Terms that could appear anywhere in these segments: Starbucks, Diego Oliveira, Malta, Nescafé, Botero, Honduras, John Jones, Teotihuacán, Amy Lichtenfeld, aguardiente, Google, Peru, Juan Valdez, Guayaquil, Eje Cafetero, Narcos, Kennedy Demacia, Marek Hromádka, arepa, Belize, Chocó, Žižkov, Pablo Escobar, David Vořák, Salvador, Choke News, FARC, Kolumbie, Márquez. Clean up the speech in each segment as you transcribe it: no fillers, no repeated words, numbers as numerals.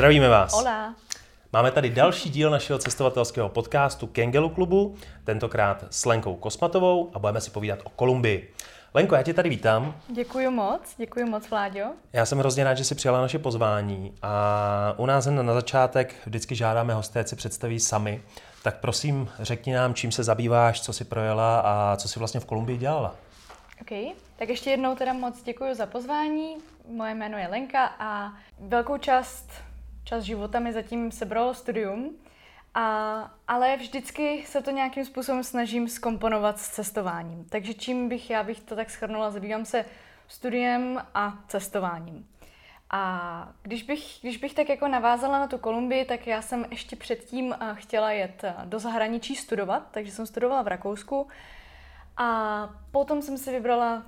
Zdravíme vás. Hola. Máme tady další díl našeho cestovatelského podcastu Kengelu klubu, tentokrát s Lenkou Kosmatovou a budeme si povídat o Kolumbii. Lenko, já tě tady vítám. Děkuji moc, Vláďo. Já jsem hrozně rád, že jsi přijala naše pozvání a u nás na začátek vždycky žádáme hosty, ať se představí sami. Tak prosím, řekni nám, čím se zabýváš, co jsi projela a co jsi vlastně v Kolumbii dělala. OK, tak ještě jednou teda moc děkuji za pozvání. Moje jméno je Lenka a velkou část života mi zatím sebralo studium, ale vždycky se to nějakým způsobem snažím zkomponovat s cestováním. Takže čím bych to tak shrnula, zabývám se studiem a cestováním. A když bych tak jako navázala na tu Kolumbii, tak já jsem ještě předtím chtěla jet do zahraničí studovat, takže jsem studovala v Rakousku. A potom jsem si vybrala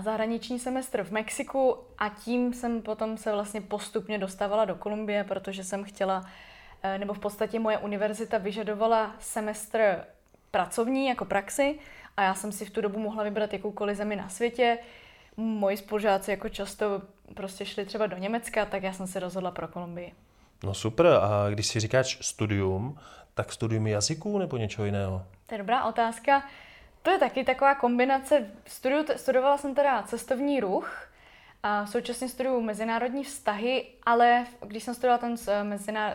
zahraniční semestr v Mexiku a tím jsem potom se vlastně postupně dostávala do Kolumbie, protože jsem chtěla, nebo v podstatě moje univerzita vyžadovala semestr pracovní jako praxi a já jsem si v tu dobu mohla vybrat jakoukoliv zemi na světě. Moji spolužáci jako často prostě šli třeba do Německa, tak já jsem se rozhodla pro Kolumbii. No super, a když si říkáš studium, tak studium jazyků nebo něčeho jiného? To je dobrá otázka. To je taky taková kombinace. Studovala jsem teda cestovní ruch a současně studuju mezinárodní vztahy, ale když jsem studovala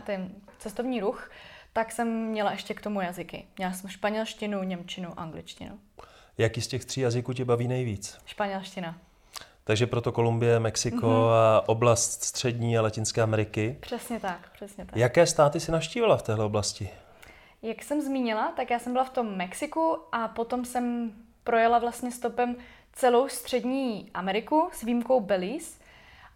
ten cestovní ruch, tak jsem měla ještě k tomu jazyky. Měla jsem španělštinu, němčinu, angličtinu. Jaký z těch tří jazyků tě baví nejvíc? Španělština. Takže proto Kolumbie, Mexiko a oblast Střední a Latinské Ameriky. Přesně tak. Jaké státy jsi navštívila v téhle oblasti? Jak jsem zmínila, tak já jsem byla v tom Mexiku a potom jsem projela vlastně stopem celou Střední Ameriku s výjimkou Belize.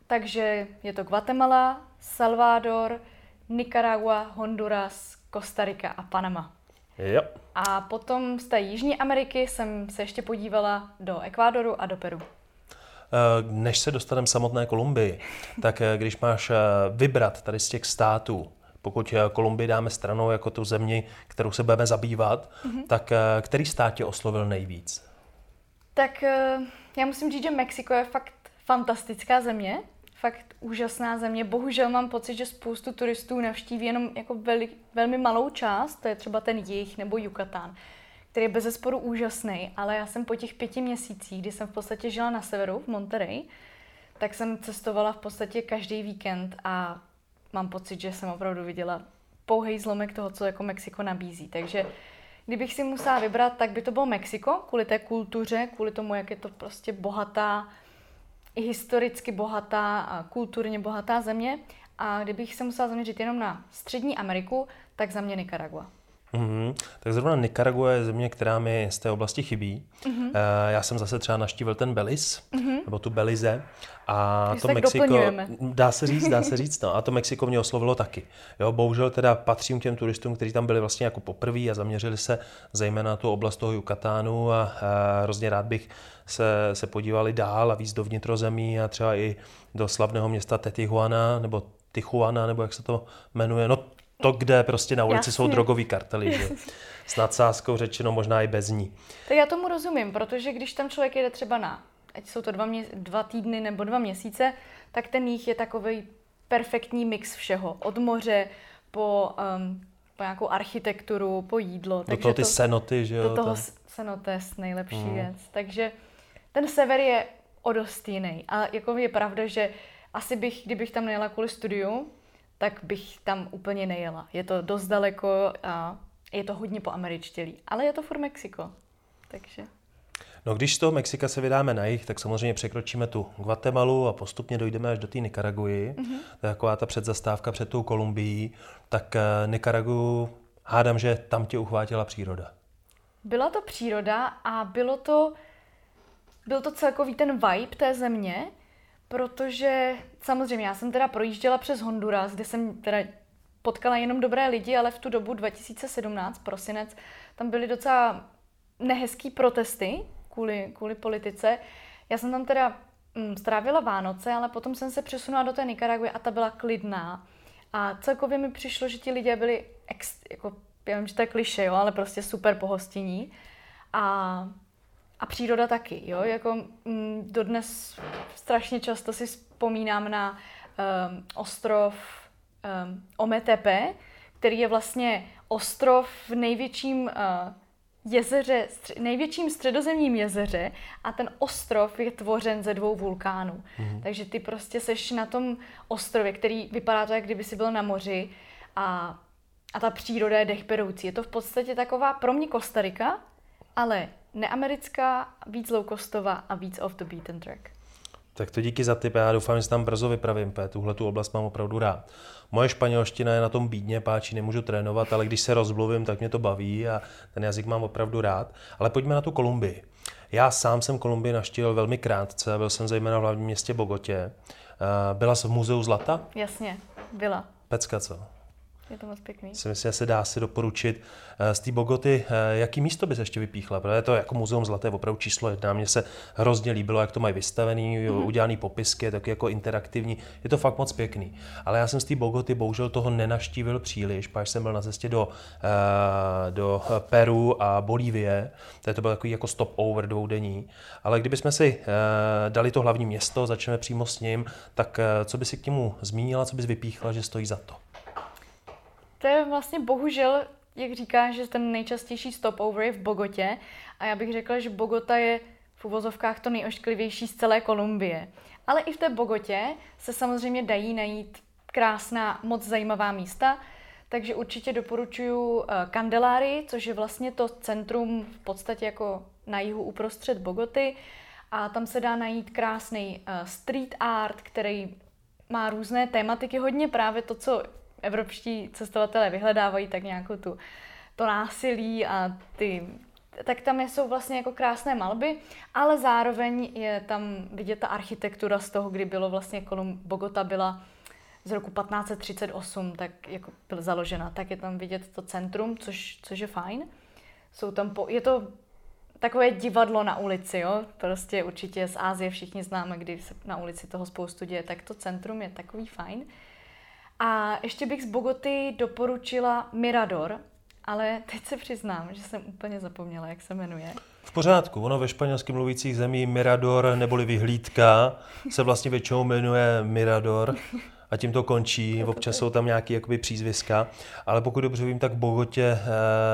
Takže je to Guatemala, Salvador, Nicaragua, Honduras, Costa Rica a Panama. Jo. A potom z té Jižní Ameriky jsem se ještě podívala do Ekvádoru a do Peru. Než se dostaneme samotné Kolumbii, tak když máš vybrat tady z těch států, pokud Kolumbii dáme stranou jako tu zemi, kterou se budeme zabývat, tak který stát tě oslovil nejvíc? Tak já musím říct, že Mexiko je fakt fantastická země, fakt úžasná země. Bohužel mám pocit, že spoustu turistů navštíví jenom jako velmi malou část, to je třeba ten jih nebo Yucatán, který je bezesporu úžasný, ale já jsem po těch 5 měsících, kdy jsem v podstatě žila na severu, v Monterey, tak jsem cestovala v podstatě každý víkend a mám pocit, že jsem opravdu viděla pouhej zlomek toho, co jako Mexiko nabízí. Takže kdybych si musela vybrat, tak by to bylo Mexiko, kvůli té kultuře, kvůli tomu, jak je to prostě bohatá, i historicky bohatá a kulturně bohatá země. A kdybych se musela zaměřit jenom na Střední Ameriku, tak za mě Nicaragua. Tak zrovna Nicaragua je země, která mi z té oblasti chybí. Já jsem zase třeba navštívil ten Belize, nebo tu Belize. A když to Mexiko, dá se říct, no, a to Mexiko mě oslovilo taky. Jo, bohužel teda patřím k těm turistům, kteří tam byli vlastně jako poprví a zaměřili se zejména na tu oblast toho Jucatánu a hrozně rád bych se podívali dál a víc do vnitrozemí a třeba i do slavného města Teotihuacán, nebo jak se to jmenuje, no to, kde prostě na ulici jsou drogový kartely, že? S nadsázkou řečeno, možná i bez ní. Tak já tomu rozumím, protože když tam člověk jede třeba na, ať jsou to 2 týdny nebo 2 měsíce, tak ten jich je takový perfektní mix všeho. Od moře po nějakou architekturu, po jídlo. Do takže toho ty cenoty, že jo? Do toho cenotes, nejlepší věc. Takže ten sever je o dost jiný. A jako je pravda, že asi kdybych tam nejela kvůli studiu, tak bych tam úplně nejela. Je to dost daleko a je to hodně poameričtělý. Ale je to furt Mexiko. Takže. No když z toho Mexika se vydáme na jih, tak samozřejmě překročíme tu Guatemalu a postupně dojdeme až do té Nikaraguji. To je taková ta předzastávka před tou Kolumbií. Tak Nikaragu, hádám, že tam tě uchvátila příroda. Byla to příroda a byl to celkový ten vibe té země, protože samozřejmě já jsem teda projížděla přes Honduras, kde jsem teda potkala jenom dobré lidi, ale v tu dobu 2017, prosinec, tam byly docela nehezký protesty kvůli politice. Já jsem tam teda strávila Vánoce, ale potom jsem se přesunula do té Nikaraguy a ta byla klidná. A celkově mi přišlo, že ti lidé byli, já vím, že to je klišé, jo, ale prostě super pohostinní. A příroda taky, jo, jako dodnes strašně často si vzpomínám na ostrov Ometepe, který je vlastně ostrov v největším jezeře, největším středozemním jezeře, a ten ostrov je tvořen ze 2 vulkánů. Mm-hmm. Takže ty prostě seš na tom ostrově, který vypadá to, jak kdyby si byl na moři, a ta příroda je dechberoucí. Je to v podstatě taková pro mě Kostarika, ale neamerická, víc low-costová a víc off the beaten track. Tak to díky za tip, já doufám, že se tam brzo vypravím, tuhle tu oblast mám opravdu rád. Moje španělština je na tom bídně, páči, nemůžu trénovat, ale když se rozmluvím, tak mě to baví a ten jazyk mám opravdu rád. Ale pojďme na tu Kolumbii. Já sám jsem Kolumbii navštívil velmi krátce, byl jsem zejména v hlavním městě Bogotě. Byla jsi v muzeu zlata? Jasně, byla. Pecka, co? Je to moc pěkný. Si myslím, že se dá si doporučit. Z té Bogoty, jaký místo bys ještě vypíchla? Protože to jako muzeum zlaté je opravdu číslo 1. Mně se hrozně líbilo, jak to mají vystavený, udělaný popisky, taky jako interaktivní. Je to fakt moc pěkný. Ale já jsem z té Bogoty bohužel toho nenaštívil příliš, až jsem byl na cestě do Peru a Bolívie. To byl takový jako stopover dvoudenní. Ale kdybychom si dali to hlavní město, začneme přímo s ním, tak co by si k němu zmínila, co bys vypíchla, že stojí za to? To je vlastně bohužel, jak říkáš, že ten nejčastější stopover je v Bogotě, a já bych řekla, že Bogota je v uvozovkách to nejošklivější z celé Kolumbie. Ale i v té Bogotě se samozřejmě dají najít krásná, moc zajímavá místa, takže určitě doporučuji Candelárii, což je vlastně to centrum v podstatě jako na jihu uprostřed Bogoty, a tam se dá najít krásný street art, který má různé tématiky, hodně právě to, co evropští cestovatelé vyhledávají, tak nějakou to násilí a ty... Tak tam jsou vlastně jako krásné malby, ale zároveň je tam vidět ta architektura z toho, kdy bylo vlastně Bogota byla z roku 1538, tak jako byla založena, tak je tam vidět to centrum, což je fajn. Jsou tam je to takové divadlo na ulici, jo? Prostě určitě z Asie všichni známe, kdy se na ulici toho spoustu děje, tak to centrum je takový fajn. A ještě bych z Bogoty doporučila Mirador, ale teď se přiznám, že jsem úplně zapomněla, jak se jmenuje. V pořádku, ono ve španělsky mluvících zemí Mirador neboli vyhlídka se vlastně většinou jmenuje Mirador a tím to končí. Občas jsou tam nějaké jakoby přízviska, ale pokud dobře vím, tak v Bogotě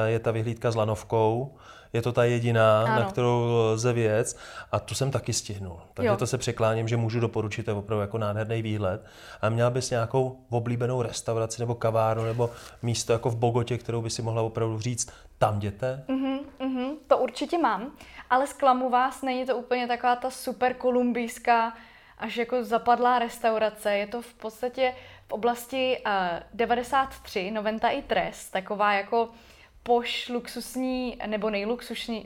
je ta vyhlídka s lanovkou. Je to ta jediná, ano, na kterou lze věc, a tu jsem taky stihnul. Takže jo, to se překláním, že můžu doporučit, to je opravdu jako nádherný výhled. A měla bys nějakou oblíbenou restauraci nebo kavárnu nebo místo jako v Bogotě, kterou by si mohla opravdu říct, tam jděte? To určitě mám, ale zklamu vás, není to úplně taková ta super kolumbijská až jako zapadlá restaurace. Je to v podstatě v oblasti 93, 93, taková jako poš luxusní nebo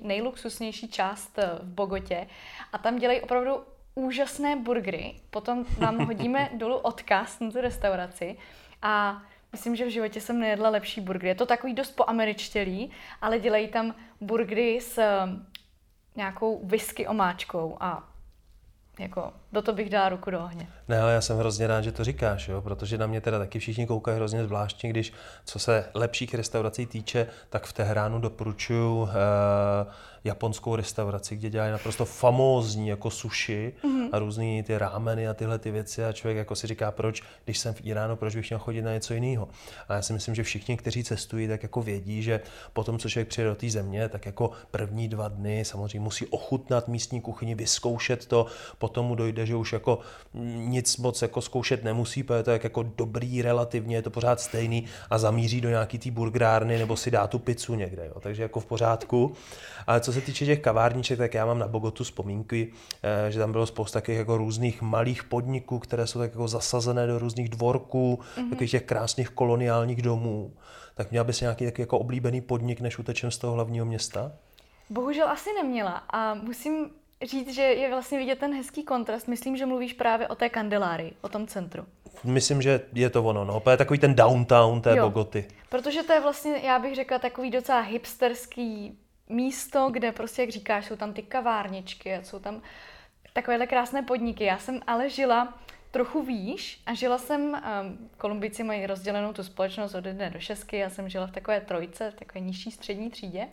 nejluxusnější část v Bogotě, a tam dělají opravdu úžasné burgery. Potom vám hodíme dolů odkaz na tu restauraci a myslím, že v životě jsem nejedla lepší burgery. Je to takový dost poameričtělý, ale dělají tam burgery s nějakou whisky omáčkou a jako, do toho bych dala ruku do ohně. Ne, ale já jsem hrozně rád, že to říkáš, jo? Protože na mě teda taky všichni koukají hrozně zvláštně, když co se lepších restaurací týče, tak v Tehránu doporučuju japonskou restauraci, kde dělají naprosto famózní jako sushi a různý ty rámeny a tyhle ty věci, a člověk jako si říká, proč, když jsem v Iránu, proč bych měl chodit na něco jiného. Ale já si myslím, že všichni, kteří cestují, tak jako vědí, že potom, co člověk přijede do té země, tak jako první 2 dny samozřejmě musí ochutnat místní kuchyni, vyzkoušet to, potom mu dojde, že už jako nic moc jako zkoušet nemusí, protože to je jako dobrý relativně, je to pořád stejný, a zamíří do nějaký té burgerárny nebo si dá tu pizzu někde, jo? Takže jako v pořádku. Ale co se týče těch kavárniček, tak já mám na Bogotu vzpomínky, že tam bylo spousta takových jako různých malých podniků, které jsou tak jako zasazené do různých dvorků, takových těch krásných koloniálních domů. Tak měla by si nějaký takový jako oblíbený podnik, než utečem z toho hlavního města? Bohužel asi neměla, a musím říct, že je vlastně vidět ten hezký kontrast. Myslím, že mluvíš právě o té Candelárii, o tom centru. Myslím, že je to ono, no. To je takový ten downtown té Bogoty. Protože to je vlastně, já bych řekla, takový docela hipsterský místo, kde prostě, jak říkáš, jsou tam ty kavárničky, jsou tam takovéhle krásné podniky. Já jsem ale žila trochu výš a žila jsem, Kolumbijci mají rozdělenou tu společnost od 1 do 6, já jsem žila v takové trojce, v takové nižší střední třídě.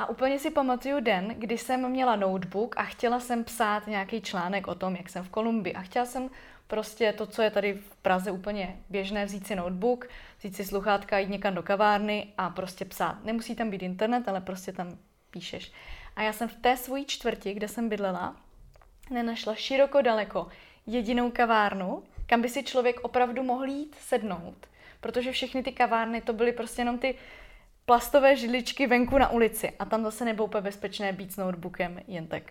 A úplně si pamatuju den, kdy jsem měla notebook a chtěla jsem psát nějaký článek o tom, jak jsem v Kolumbii. A chtěla jsem prostě to, co je tady v Praze úplně běžné, vzít si notebook, vzít si sluchátka, jít někam do kavárny a prostě psát. Nemusí tam být internet, ale prostě tam píšeš. A já jsem v té svojí čtvrti, kde jsem bydlela, nenašla široko daleko jedinou kavárnu, kam by si člověk opravdu mohl jít sednout. Protože všechny ty kavárny, to byly prostě jenom ty plastové židličky venku na ulici. A tam zase nebylo úplně bezpečné být s notebookem jen tak.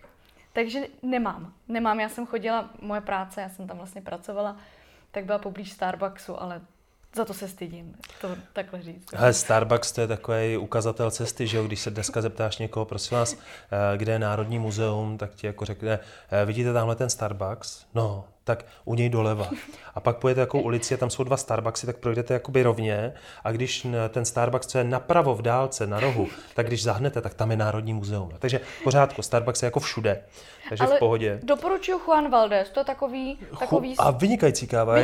Takže nemám. Já jsem chodila, moje práce, já jsem tam vlastně pracovala, tak byla poblíž Starbucksu, ale za to se stydím, to takhle říct. Hele, Starbucks to je takový ukazatel cesty, že jo? Když se dneska zeptáš někoho, prosím vás, kde je Národní muzeum, tak ti jako řekne, vidíte tamhle ten Starbucks? No, tak u něj doleva. A pak pojete takovou ulici a tam jsou dva Starbucksy, tak projdete jakoby rovně a když ten Starbucks, co je napravo v dálce, na rohu, tak když zahnete, tak tam je Národní muzeum. Takže pořádku, Starbucks je jako všude, takže ale v pohodě. Doporučuji Juan Valdez, to je takový... A vynikající káva,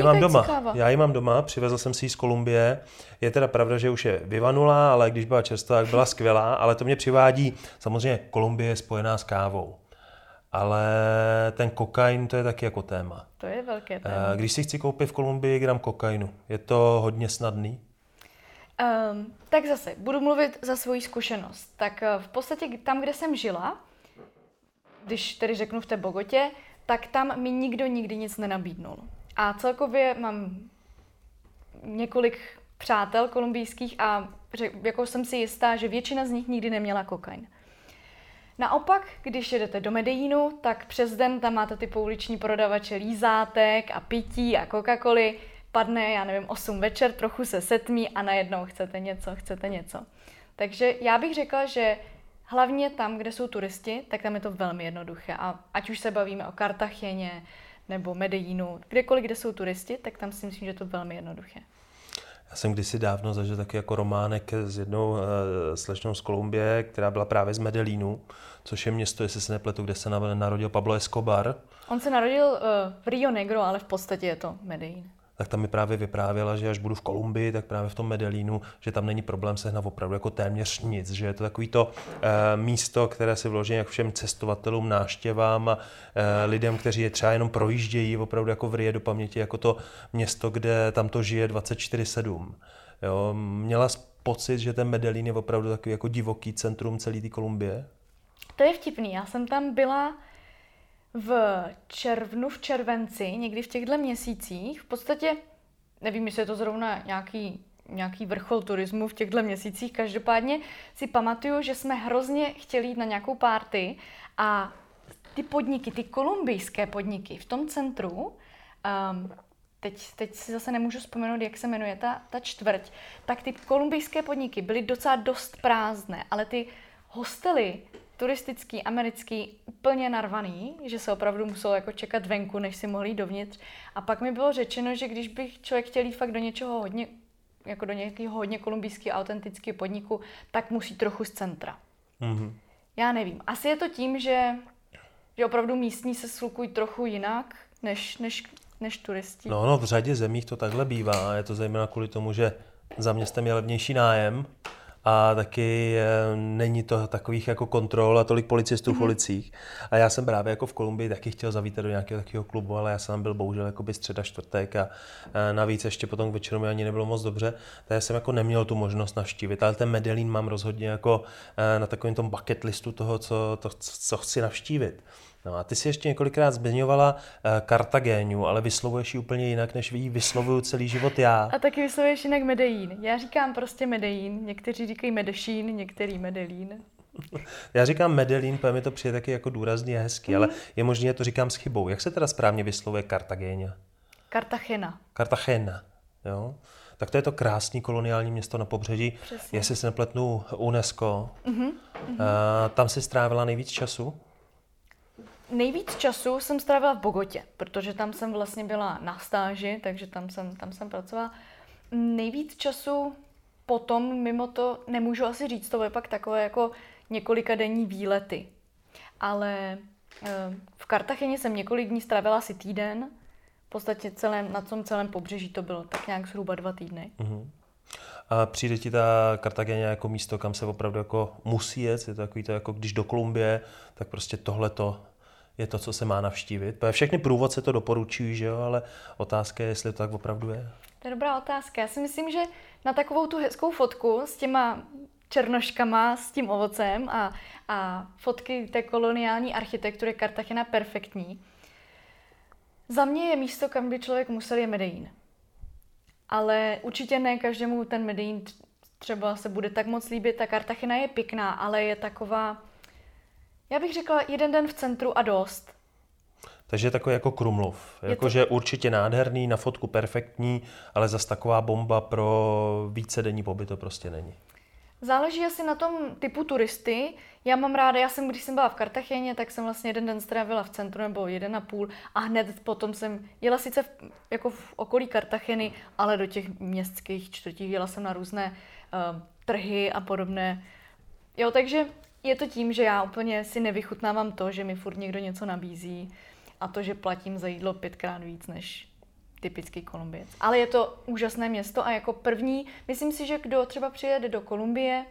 Já ji mám doma, přivezl jsem si ji z Kolumbie. Je teda pravda, že už je vyvanula, ale když byla čerstvá, tak byla skvělá, ale to mě přivádí, samozřejmě Kolumbie je spojená s kávou. Ale ten kokain, to je taky jako téma. To je velké téma. Když si chci koupit v Kolumbii gram kokainu, je to hodně snadný? Tak zase, budu mluvit za svoji zkušenost. Tak v podstatě tam, kde jsem žila, když tedy řeknu v té Bogotě, tak tam mi nikdo nikdy nic nenabídnul. A celkově mám několik přátel kolumbijských a jako jsem si jistá, že většina z nich nikdy neměla kokain. Naopak, když jedete do Medellínu, tak přes den tam máte ty pouliční prodavače lízátek a pití a Coca-Coly. Padne, já nevím, 8 večer, trochu se setmí a najednou chcete něco. Takže já bych řekla, že hlavně tam, kde jsou turisti, tak tam je to velmi jednoduché. A ať už se bavíme o Cartageně nebo Medellínu, kdekoliv, kde jsou turisti, tak tam si myslím, že je to velmi jednoduché. Já jsem kdysi dávno zažil taky jako románek s jednou slečnou z Kolumbie, která byla právě z Medellínu, což je město, jestli se nepletu, kde se narodil Pablo Escobar. On se narodil v Rio Negro, ale v podstatě je to Medellín. Tak tam mi právě vyprávěla, že až budu v Kolumbii, tak právě v tom Medellínu, že tam není problém sehnat opravdu jako téměř nic, že je to takový to místo, které se vloží jak všem cestovatelům, návštěvám a lidem, kteří je třeba jenom projíždějí, opravdu jako vryje do paměti, jako to město, kde tam to žije 24/7. Jo, měla jsi pocit, že ten Medellín je opravdu takový jako divoký centrum celé té Kolumbie? To je vtipný, já jsem tam byla v červenci, někdy v těchto měsících, v podstatě, nevím, jestli je to zrovna nějaký vrchol turismu v těchto měsících, každopádně si pamatuju, že jsme hrozně chtěli jít na nějakou party a ty podniky, ty kolumbijské podniky v tom centru, teď si zase nemůžu vzpomenout, jak se jmenuje ta čtvrť, tak ty kolumbijské podniky byly docela dost prázdné, ale ty hostely turistický, americký, úplně narvaný, že se opravdu muselo jako čekat venku, než si mohli jít dovnitř. A pak mi bylo řečeno, že když by člověk chtěl jít fakt do něčeho hodně, jako do nějakého hodně kolumbijského autentického podniku, tak musí trochu z centra. Mm-hmm. Já nevím. Asi je to tím, že opravdu místní se slukují trochu jinak, než turisti. No, v řadě zemích to takhle bývá. Je to zejména kvůli tomu, že za městem je levnější nájem. A taky není to takových jako kontrol a tolik policistů v ulicích. A já jsem právě jako v Kolumbii taky chtěl zavítat do nějakého takového klubu, ale já jsem byl bohužel jakoby středa čtvrtek a navíc ještě potom k večeru mi ani nebylo moc dobře, takže jsem jako neměl tu možnost navštívit. Ale ten Medellín mám rozhodně jako na takovém tom bucket listu toho, co chci navštívit. No a ty si ještě několikrát zmiňovala Kartagénu, ale vyslovuješ ji úplně jinak, než ji vyslovuju celý život já. A taky vyslovuješ jinak Medellín. Já říkám prostě Medellín, někteří říkají Medellín, některý Medellín. Já říkám Medellín, protože mi to přijde taky jako důrazný a hezký, ale je možné, že to říkám s chybou. Jak se teda správně vyslovuje Cartagena? Cartagena, jo. Tak to je to krásný koloniální město na pobřeží. Přesně. Jestli se nepletnu UNESCO, tam si strávila nejvíc času? Nejvíc času jsem strávila v Bogotě, protože tam jsem vlastně byla na stáži, takže tam jsem pracovala. Nejvíc času potom, mimo to, nemůžu asi říct, to je pak takové jako několikadenní výlety. Ale v Cartageně jsem několik dní strávila asi týden, v podstatě na tom celém pobřeží to bylo tak nějak zhruba 2 týdny. Mm-hmm. A přijde ti ta Cartagena jako místo, kam se opravdu jako musí jet, je to takový to, jako když do Kolumbie, tak prostě tohleto je to, co se má navštívit. Všechny průvodce to doporučují, že jo, ale otázka je, jestli to tak opravdu je. To je dobrá otázka. Já si myslím, že na takovou tu hezkou fotku s těma černoškama, s tím ovocem a fotky té koloniální architektury Cartagena perfektní. Za mě je místo, kam by člověk musel, je Medellín. Ale určitě ne každému ten Medellín třeba se bude tak moc líbit. Ta Cartagena je pěkná, ale je taková, já bych řekla, jeden den v centru a dost. Takže je takový jako Krumlov. Jakože určitě nádherný, na fotku perfektní, ale zas taková bomba pro vícedenní pobyt to prostě není. Záleží asi na tom typu turisty. Já mám ráda, když jsem byla v Cartageně, tak jsem vlastně jeden den strávila v centru nebo 1,5 a hned potom jsem jela sice v okolí Cartageny, ale do těch městských čtvrtí, jela jsem na různé trhy a podobné. Jo, takže je to tím, že já úplně si nevychutnávám to, že mi furt někdo něco nabízí a to, že platím za jídlo 5krát víc než typický Kolumbiec. Ale je to úžasné město a jako první, myslím si, že kdo třeba přijede do Kolumbie,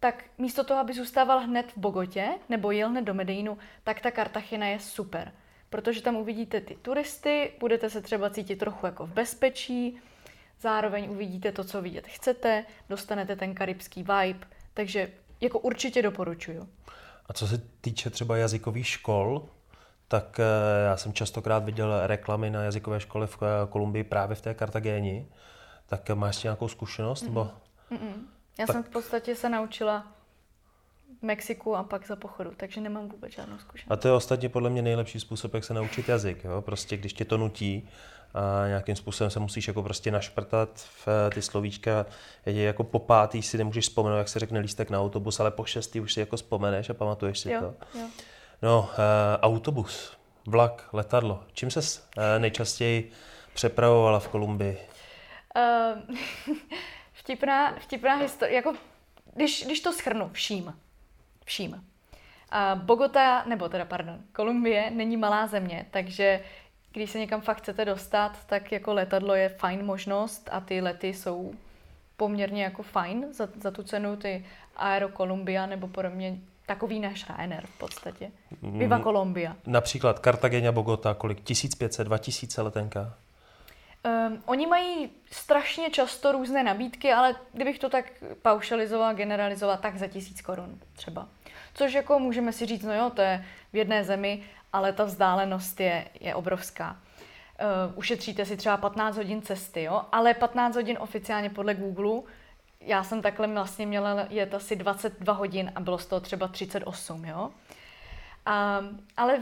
tak místo toho, aby zůstával hned v Bogotě nebo jel hned do Medellínu, tak ta Cartagena je super. Protože tam uvidíte ty turisty, budete se třeba cítit trochu jako v bezpečí, zároveň uvidíte to, co vidět chcete, dostanete ten karibský vibe, takže jako určitě doporučuju. A co se týče třeba jazykových škol, tak já jsem častokrát viděl reklamy na jazykové škole v Kolumbii právě v té Cartageni. Tak máš s tím nějakou zkušenost? Já jsem v podstatě se naučila v Mexiku a pak za pochodu, takže nemám vůbec žádnou zkušenost. A to je ostatně podle mě nejlepší způsob, jak se naučit jazyk. Jo? Prostě když tě to nutí a nějakým způsobem se musíš jako prostě našprtat v ty slovíčka, jako po pátý si nemůžeš vzpomenout, jak se řekne lístek na autobus, ale po šestý už si jako vzpomeneš a pamatuješ si to. Jo. No, autobus, vlak, letadlo. Čím ses nejčastěji přepravovala v Kolumbii? Vtipná historie. Jako, když to shrnu, vším. Kolumbie není malá země, takže když se někam fakt chcete dostat, tak jako letadlo je fajn možnost a ty lety jsou poměrně jako fajn za tu cenu, ty Aero Colombia nebo podobně. Takový náš Ryanair v podstatě. Viva Kolumbia. Například Cartagena, Bogota, kolik? 1500, 2000 letenka? Oni mají strašně často různé nabídky, ale kdybych to tak paušalizovala, generalizovala, tak za 1000 korun třeba. Což jako můžeme si říct, no jo, to je v jedné zemi, ale ta vzdálenost je obrovská. Ušetříte si třeba 15 hodin cesty, jo? Ale 15 hodin oficiálně podle Googleu. Já jsem takhle vlastně měla jet asi 22 hodin a bylo z toho třeba 38, jo. Ale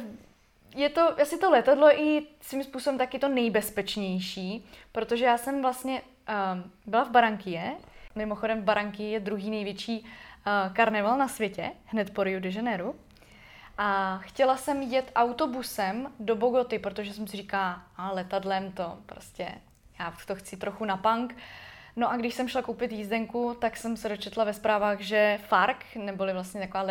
je to, asi to letadlo je i svým způsobem taky to nejbezpečnější, protože já jsem vlastně byla v Barranquille. Mimochodem v Barranquille je druhý největší karneval na světě, hned po Rio de Janeiro. A chtěla jsem jet autobusem do Bogoty, protože jsem si říkala, letadlem to prostě, já to chci trochu na punk. No a když jsem šla koupit jízdenku, tak jsem se dočetla ve zprávách, že FARC, neboli vlastně taková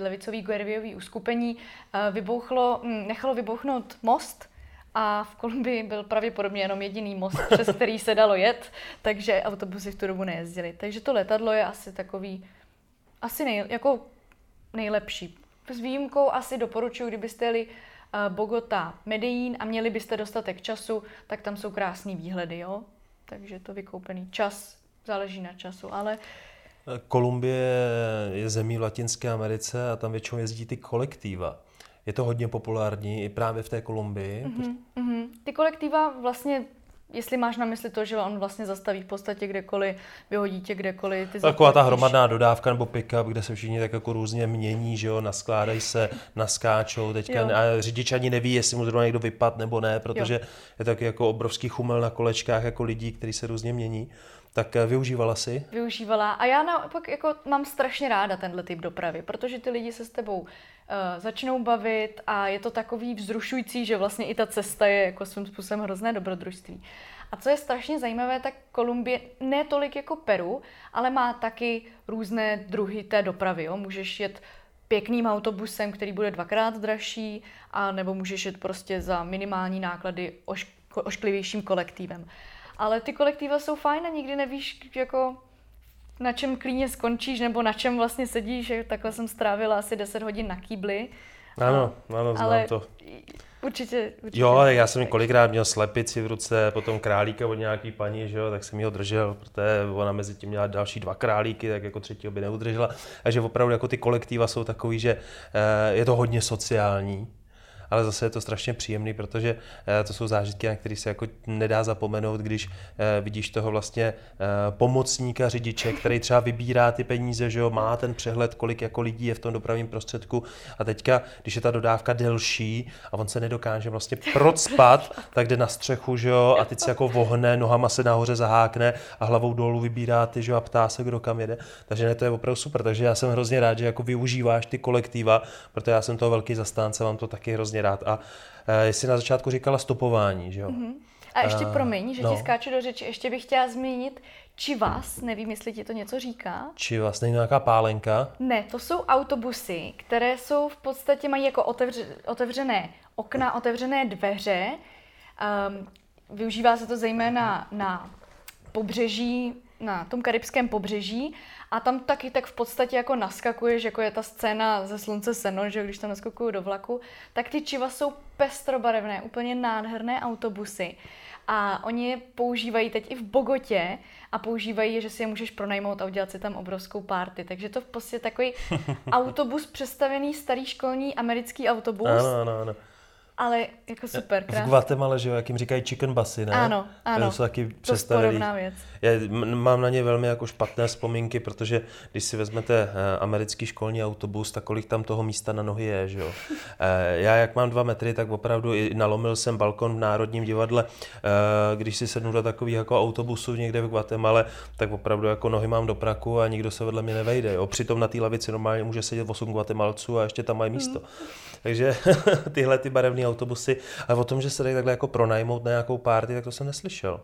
levicový guerillové uskupení, nechalo vybouchnout most a v Kolumbii byl pravděpodobně jenom jediný most, přes který se dalo jet, takže autobusy v tu dobu nejezdily. Takže to letadlo je asi takový, nejlepší. S výjimkou asi doporučuji, kdybyste jeli Bogota, Medellín a měli byste dostatek času, tak tam jsou krásný výhledy, jo? Takže to vykoupený čas, záleží na času, ale... Kolumbie je zemí v Latinské Americe a tam většinou jezdí ty kolektiva. Je to hodně populární i právě v té Kolumbii. Ty kolektiva vlastně, jestli máš na mysli to, že on vlastně zastaví v podstatě kdekoliv, vyhodí tě kdekoliv. Taková ta hromadná dodávka nebo pick-up, kde se všichni tak jako různě mění, že jo, naskládají se, naskáčou teďka. Jo. A řidič ani neví, jestli mu zrovna někdo vypad nebo ne, protože je taky jako obrovský chumel na kolečkách jako lidí, kteří se různě mění. Tak využívala jsi? Využívala a já naopak jako mám strašně ráda tenhle typ dopravy, protože ty lidi se s tebou začnou bavit a je to takový vzrušující, že vlastně i ta cesta je jako svým způsobem hrozné dobrodružství. A co je strašně zajímavé, tak Kolumbie ne tolik jako Peru, ale má taky různé druhy té dopravy. Jo? Můžeš jet pěkným autobusem, který bude 2x dražší, a nebo můžeš jet prostě za minimální náklady ošklivějším kolektivem. Ale ty kolektiva jsou fajn a nikdy nevíš, jako na čem klíně skončíš nebo na čem vlastně sedíš. Takhle jsem strávila asi 10 hodin na kýbli. Ano, znám ale to. Určitě. Jo, já jsem kolikrát měl slepici v ruce, potom králíka od nějaký paní, že jo, tak jsem ho držel, protože ona mezi tím měla další 2 králíky, tak jako třetího by neudržela. Takže opravdu jako ty kolektiva jsou takový, že je to hodně sociální. Ale zase je to strašně příjemný, protože to jsou zážitky, na které se jako nedá zapomenout, když vidíš toho vlastně pomocníka řidiče, který třeba vybírá ty peníze, že jo, má ten přehled, kolik jako lidí je v tom dopravním prostředku. A teďka, když je ta dodávka delší a on se nedokáže vlastně procpat, tak jde na střechu, že jo, a teď se jako vohne, nohama se nahoře zahákne a hlavou dolů vybírá ty, že jo, a ptá se, kdo kam jede. Takže ne, to je opravdu super. Takže já jsem hrozně rád, že jako využíváš ty kolektiva, protože já jsem toho velký zastánce, mám to taky hrozně rád. A jsi na začátku říkala stopování, že jo? Mm-hmm. A ještě promiň, že ti skáču do řeči, ještě bych chtěla zmínit Chivas, nevím, jestli ti to něco říká. Chivas, není to nějaká pálenka? Ne, to jsou autobusy, které jsou v podstatě, mají jako otevřené okna, otevřené dveře. Využívá se to zejména na pobřeží, na tom karibském pobřeží a tam taky tak v podstatě jako naskakuješ, jako je ta scéna ze Slunce seno, že když tam naskakuju do vlaku, tak ty Chivas jsou pestrobarevné, úplně nádherné autobusy a oni je používají teď i v Bogotě a používají je, že si je můžeš pronajmout a udělat si tam obrovskou party, takže to v podstatě takový autobus přestavený starý školní americký autobus. Ano. Ale jako super krásný. V Guatemala, že jo, jak jim říkají chicken basy, ne? Ano. To jsou taky přestavělý. Já mám na ně velmi jako špatné vzpomínky, protože když si vezmete americký školní autobus, tak kolik tam toho místa na nohy je, že jo. Já jak mám 2 metry, tak opravdu nalomil jsem balkon v Národním divadle. Když si sednu do takových jako autobusů někde v Guatemala, tak opravdu jako nohy mám do praku a nikdo se vedle mě nevejde, jo. Přitom na té lavici normálně může sedět 8 Guatemalců a ještě tam mají místo. Takže tyhle ty barevné autobusy, ale o tom, že se dají takhle jako pronajmout na nějakou party, tak to jsem neslyšel.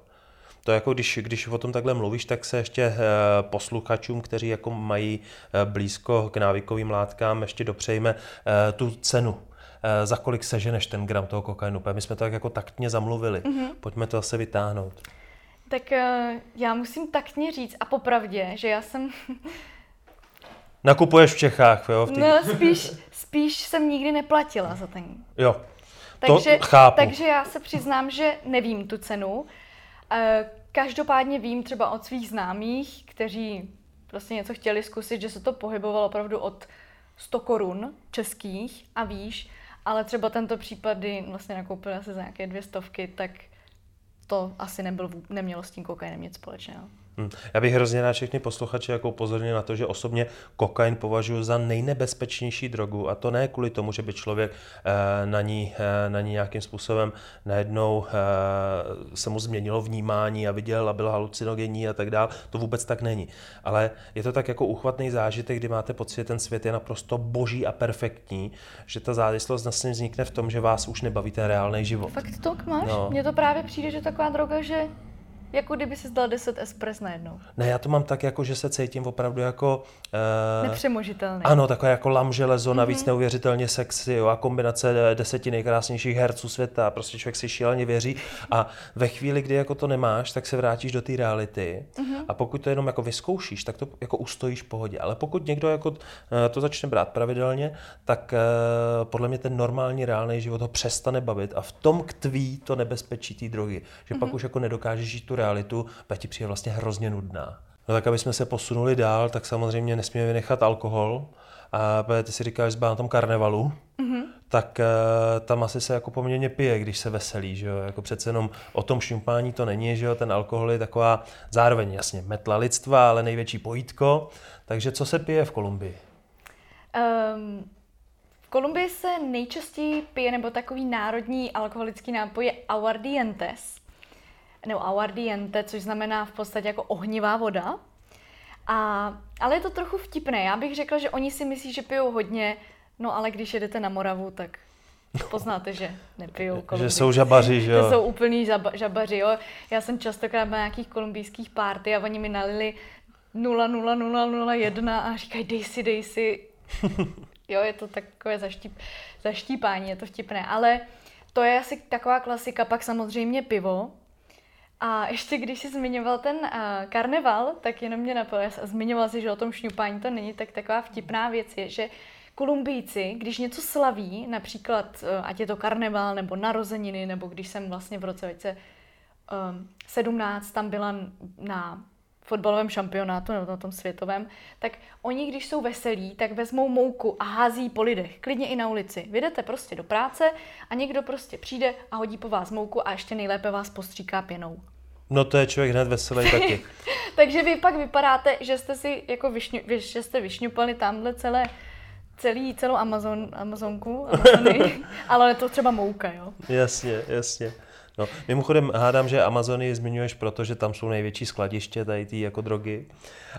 To jako když o tom takhle mluvíš, tak se ještě posluchačům, kteří jako mají blízko k návykovým látkám, ještě dopřejme tu cenu. Za kolik seženeš ten gram toho kokainu? My jsme to tak jako taktně zamluvili. Mm-hmm. Pojďme to zase vytáhnout. Tak já musím taktně říct a popravdě, že já jsem... Nakupuješ v Čechách, jo? No, spíš jsem nikdy neplatila za ten. Jo, takže, to chápu. Takže já se přiznám, že nevím tu cenu. Každopádně vím třeba od svých známých, kteří prostě něco chtěli zkusit, že se to pohybovalo opravdu od 100 korun českých a výš, ale třeba tento případ, kdy vlastně nakoupili asi za nějaké 200, tak to asi nemělo s tím kokainem nic společného. Já bych hrozně rád všechny posluchače jako upozornil na to, že osobně kokain považuji za nejnebezpečnější drogu a to ne kvůli tomu, že by člověk na ní nějakým způsobem najednou se mu změnilo vnímání a viděl a byl halucinogenní a tak dál. To vůbec tak není. Ale je to tak jako uchvatný zážitek, kdy máte pocit, že ten svět je naprosto boží a perfektní, že ta závislost vlastně vznikne v tom, že vás už nebaví ten reálný život. Fakt to tak máš? No. Mně to právě přijde, že taková droga, že... Jako kdyby si zdal 10 espres najednou. Ne, já to mám tak, jako, že se cítím opravdu jako... Nepřemožitelný. Ano, takové jako lam železo, navíc neuvěřitelně sexy, jo, a kombinace 10 nejkrásnějších herců světa. Prostě člověk si šíleně věří a ve chvíli, kdy jako to nemáš, tak se vrátíš do té reality a pokud to jenom jako vyzkoušíš, tak to jako ustojíš v pohodě. Ale pokud někdo jako to začne brát pravidelně, tak podle mě ten normální, reálný život ho přestane bavit a v tom ktví to nebezpečí té drogy, že pak už jako nedokážeš žít tu realitu, pak ti přijde vlastně hrozně nudná. No tak, aby jsme se posunuli dál, tak samozřejmě nesmíme vynechat alkohol. A ty si říkáš, že byla na tom karnevalu, tak tam asi se jako poměrně pije, když se veselí, že jo? Jako přece jenom o tom šňupání to není, že jo? Ten alkohol je taková zároveň jasně metla lidstva, ale největší pojítko. Takže co se pije v Kolumbii? V Kolumbii se nejčastěji pije nebo takový národní alkoholický nápoj je aguardientes. Nebo aguardiente, což znamená v podstatě jako ohnivá voda. Ale je to trochu vtipné. Já bych řekla, že oni si myslí, že pijou hodně, no ale když jedete na Moravu, tak poznáte, že nepijou Kolumbii. Že jsou žabaři, že jo? Že jsou úplní žabaři, jo. Já jsem častokrát na nějakých kolumbijských party a oni mi nalili 0,0,0,01 a říkají dej si. Jo, je to takové zaštípání, je to vtipné. Ale to je asi taková klasika, pak samozřejmě pivo. A ještě když jsi zmiňoval ten karneval, tak jenom mě napadlo, a zmiňoval jsi, že o tom šňupání to není, tak taková vtipná věc je, že Kolumbijci, když něco slaví, například ať je to karneval nebo narozeniny, nebo když jsem vlastně v roce 2017 tam byla na fotbalovém šampionátu nebo na tom světovém, tak oni, když jsou veselí, tak vezmou mouku a hází po lidech, klidně i na ulici. Vyjdete prostě do práce a někdo prostě přijde a hodí po vás mouku a ještě nejlépe vás postříká pěnou. No to je člověk hned veselý taky. Takže vy pak vypadáte, že jste si jako vyšňupali tamhle celou Amazonku, ale to třeba mouka, jo? Jasně. No, mimochodem hádám, že Amazonii zmiňuješ, protože tam jsou největší skladiště tady ty jako drogy.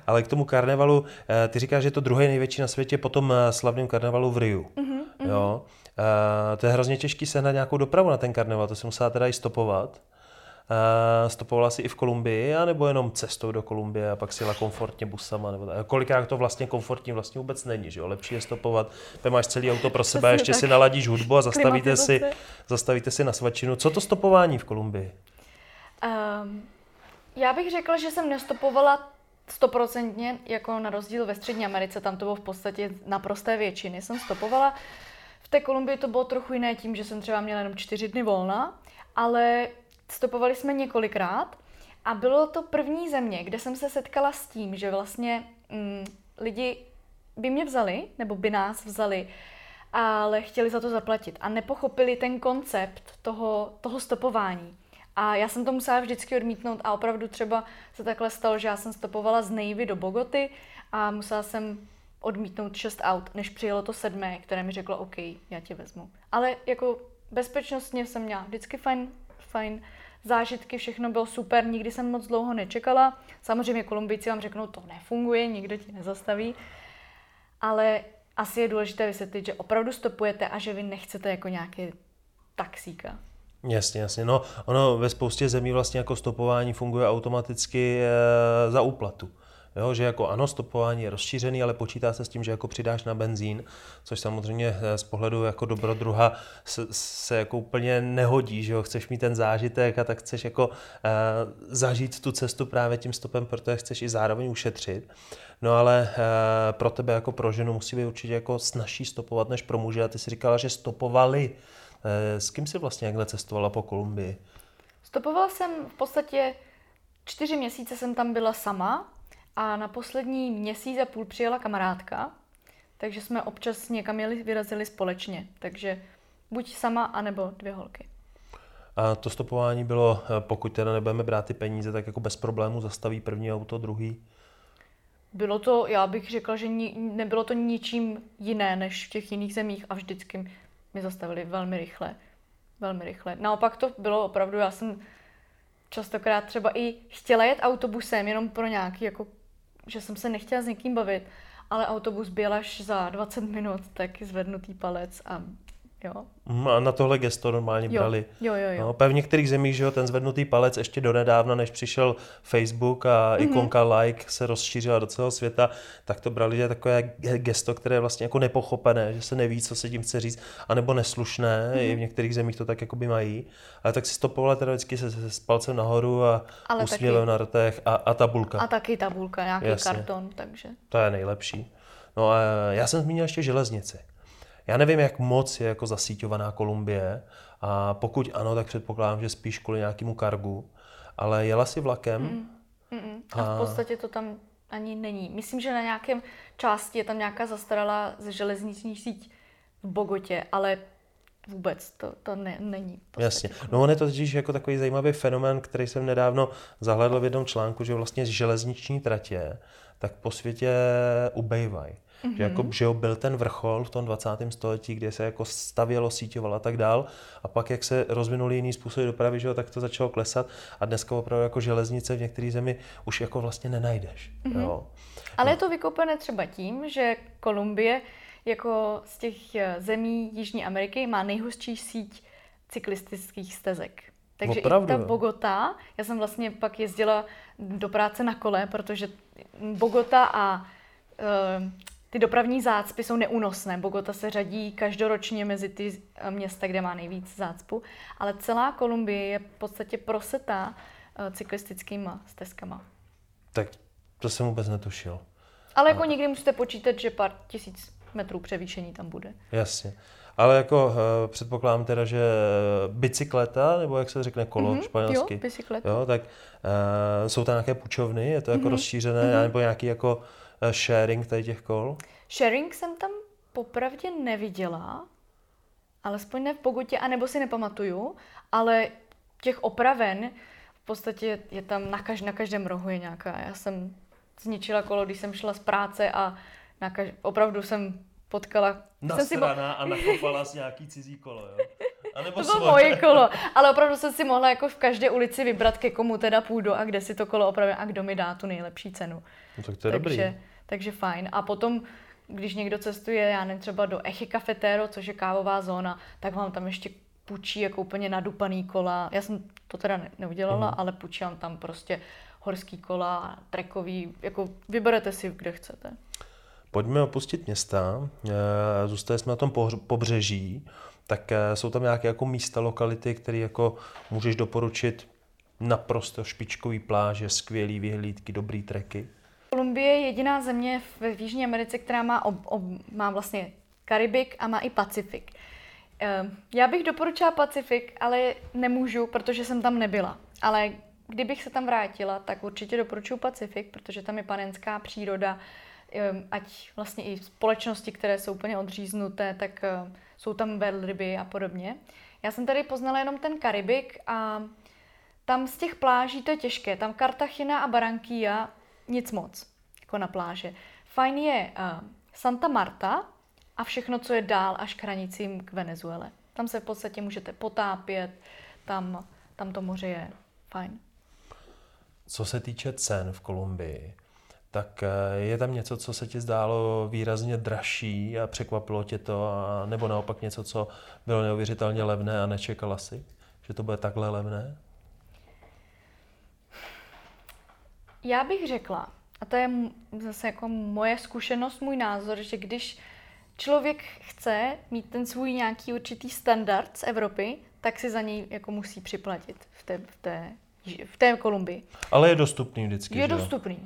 Ale k tomu karnevalu, ty říkáš, že je to druhý největší na světě po tom slavném karnevalu v Riu. Mm-hmm. Jo? To je hrozně těžký sehnat nějakou dopravu na ten karneval, to si musela teda i stopovat. Stopovala si i v Kolumbii, anebo jenom cestou do Kolumbie a pak si jela komfortně busama. Nebo kolikrát to vlastně komfortní vlastně vůbec není, že jo? Lepší je stopovat, máš celý auto pro sebe, ještě tak si naladíš hudbu a zastavíte si na svačinu. Co to stopování v Kolumbii? Já bych řekla, že jsem nestopovala 100% jako na rozdíl ve Střední Americe, tam to bylo v podstatě naprosté většiny. Jsem stopovala, v té Kolumbii to bylo trochu jiné tím, že jsem třeba měla jenom 4 dny volna, ale stopovali jsme několikrát a bylo to první země, kde jsem se setkala s tím, že vlastně lidi by mě vzali, nebo by nás vzali, ale chtěli za to zaplatit a nepochopili ten koncept toho stopování. A já jsem to musela vždycky odmítnout a opravdu třeba se takhle stalo, že já jsem stopovala z Nejvy do Bogoty a musela jsem odmítnout 6 aut, než přijelo to 7, které mi řeklo, OK, já tě vezmu. Ale jako bezpečnostně jsem měla vždycky fajn zážitky, všechno bylo super, nikdy jsem moc dlouho nečekala. Samozřejmě Kolumbijci vám řeknou, to nefunguje, nikdo ti nezastaví. Ale asi je důležité vysvětlit, že opravdu stopujete a že vy nechcete jako nějaký taxíka. Jasně. No, ono ve spoustě zemí vlastně jako stopování funguje automaticky za úplatu. Jo, že jako ano, stopování je rozšířený, ale počítá se s tím, že jako přidáš na benzín, což samozřejmě z pohledu jako dobrodruha se jako úplně nehodí, že jo, chceš mít ten zážitek a tak chceš jako zažít tu cestu právě tím stopem, protože chceš i zároveň ušetřit. No ale pro tebe jako pro ženu musí být určitě jako snazší stopovat než pro muže a ty jsi říkala, že stopovali. S kým jsi vlastně jakhle cestovala po Kolumbii? Stopovala jsem v podstatě 4 měsíce jsem tam byla sama. A na poslední měsíc a půl přijela kamarádka, takže jsme občas někam vyrazili společně. Takže buď sama, anebo 2 holky. A to stopování bylo, pokud teda nebudeme brát ty peníze, tak jako bez problému zastaví první auto, druhý? Bylo to, já bych řekla, že nebylo to ničím jiné než v těch jiných zemích a vždycky mě zastavili velmi rychle. Naopak to bylo opravdu, já jsem častokrát třeba i chtěla jet autobusem, jenom pro nějaký jako že jsem se nechtěla s někým bavit, ale autobus byl až za 20 minut, tak zvednutý palec a jo. A na tohle gesto normálně brali. Jo. No, v některých zemích, že jo, ten zvednutý palec ještě donedávna, než přišel Facebook a ikonka like se rozšířila do celého světa, tak to brali, že je takové gesto, které je vlastně jako nepochopené, že se neví, co se tím chce říct, anebo neslušné, i v některých zemích to tak jakoby mají. Ale tak si stopovala teda vždycky s palcem nahoru a úsměvem na rtech a tabulka. A taky tabulka, nějaký jasně. Karton, takže. To je nejlepší. No a já jsem zmínil ještě železnici. Já nevím, jak moc je jako zasíťovaná Kolumbie a pokud ano, tak předpokládám, že spíš kvůli nějakému kargu, ale jela si vlakem. A v podstatě to tam ani není. Myslím, že na nějakém části je tam nějaká zastaralá železniční síť v Bogotě, ale vůbec to není. Jasně. No on je to totiž jako takový zajímavý fenomén, který jsem nedávno zahledl v jednom článku, že vlastně železniční tratě tak po světě ubejvají. Že, jako, že byl ten vrchol v tom 20. století, kde se jako stavělo, síťovalo a tak dál. A pak, jak se rozvinuly jiný způsoby dopravy, že, tak to začalo klesat. A dneska opravdu jako železnice v některých zemích už jako vlastně nenajdeš. Jo. Ale je to vykopané třeba tím, že Kolumbie jako z těch zemí Jižní Ameriky má nejhustší síť cyklistických stezek. Takže opravdu, i ta Bogota, já jsem vlastně pak jezdila do práce na kole, protože Bogota a ty dopravní zácpy jsou neúnosné. Bogota se řadí každoročně mezi ty města, kde má nejvíc zácpu, ale celá Kolumbie je v podstatě prosetá cyklistickýma stezkama. Tak to jsem vůbec netušil. Ale jako někdy musíte počítat, že pár tisíc metrů převýšení tam bude. Jasně. Ale jako předpokládám teda, že bicykleta, nebo jak se řekne kolo španělsky. Jo, bicykleta. Jo, tak jsou tam nějaké půjčovny, je to jako rozšířené, nebo nějaký jako sharing tady těch kol? Sharing jsem tam popravdě neviděla, alespoň ne v Bogotě, anebo si nepamatuju, ale těch opraven v podstatě je tam na každém rohu je nějaká. Já jsem zničila kolo, když jsem šla z práce a opravdu jsem potkala... Nasraná a nakopala z nějaký cizí kolo, jo? A nebo to bylo svoje. Moje kolo, ale opravdu jsem si mohla jako v každé ulici vybrat, ke komu teda půjdu a kde si to kolo opravím a kdo mi dá tu nejlepší cenu. No tak to je dobrý. Takže fajn. A potom, když někdo cestuje, já nevím, třeba do Eje Cafetero, což je kávová zóna, tak mám tam ještě půjčí jako úplně nadupaný kola. Já jsem to teda neudělala, ale půjčím tam prostě horský kola, trekový, jako vyberete si, kde chcete. Pojďme opustit města, zůstali jsme na tom pobřeží, tak jsou tam nějaké jako místa, lokality, které jako můžeš doporučit naprosto špičkový pláže, skvělý vyhlídky, dobrý treky. Kolumbie je jediná země v Jižní Americe, která má vlastně Karibik a má i Pacifik. Já bych doporučila Pacifik, ale nemůžu, protože jsem tam nebyla. Ale kdybych se tam vrátila, tak určitě doporučuji Pacifik, protože tam je panenská příroda, ať vlastně i společnosti, které jsou úplně odříznuté, tak jsou tam velryby a podobně. Já jsem tady poznala jenom ten Karibik a tam z těch pláží to je těžké. Tam Cartagena a Barranquilla nic moc, jako na pláže. Fajn je Santa Marta a všechno, co je dál až k hranicím k Venezuele. Tam se v podstatě můžete potápět, tam to moře je fajn. Co se týče cen v Kolumbii, tak je tam něco, co se ti zdálo výrazně dražší a překvapilo tě to, nebo naopak něco, co bylo neuvěřitelně levné a nečekala si, že to bude takhle levné? Já bych řekla, a to je zase jako moje zkušenost, můj názor, že když člověk chce mít ten svůj nějaký určitý standard z Evropy, tak si za něj jako musí připlatit v té Kolumbii. Ale je dostupný vždycky, je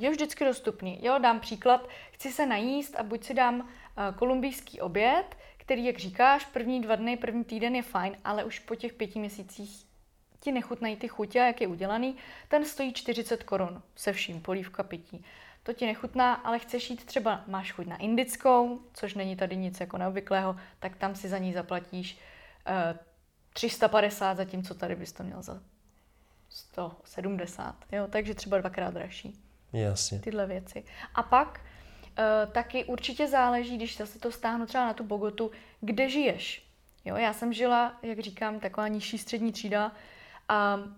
vždycky dostupný. Jo, dám příklad, chci se najíst a buď si dám kolumbijský oběd, který, jak říkáš, první 2 dny, první týden je fajn, ale už po těch 5 měsících ti nechutnají ty chutě, jak je udělaný, ten stojí 40 Kč se vším, polívka, pití. To ti nechutná, ale chceš jít třeba, máš chuť na indickou, což není tady nic jako neobvyklého, tak tam si za ní zaplatíš 350, zatímco tady bys to měl za 170, jo, takže třeba 2x dražší. Jasně. Tyhle věci. A pak taky určitě záleží, když se to stáhnu třeba na tu Bogotu, kde žiješ. Jo, já jsem žila, jak říkám, taková nižší střední třída,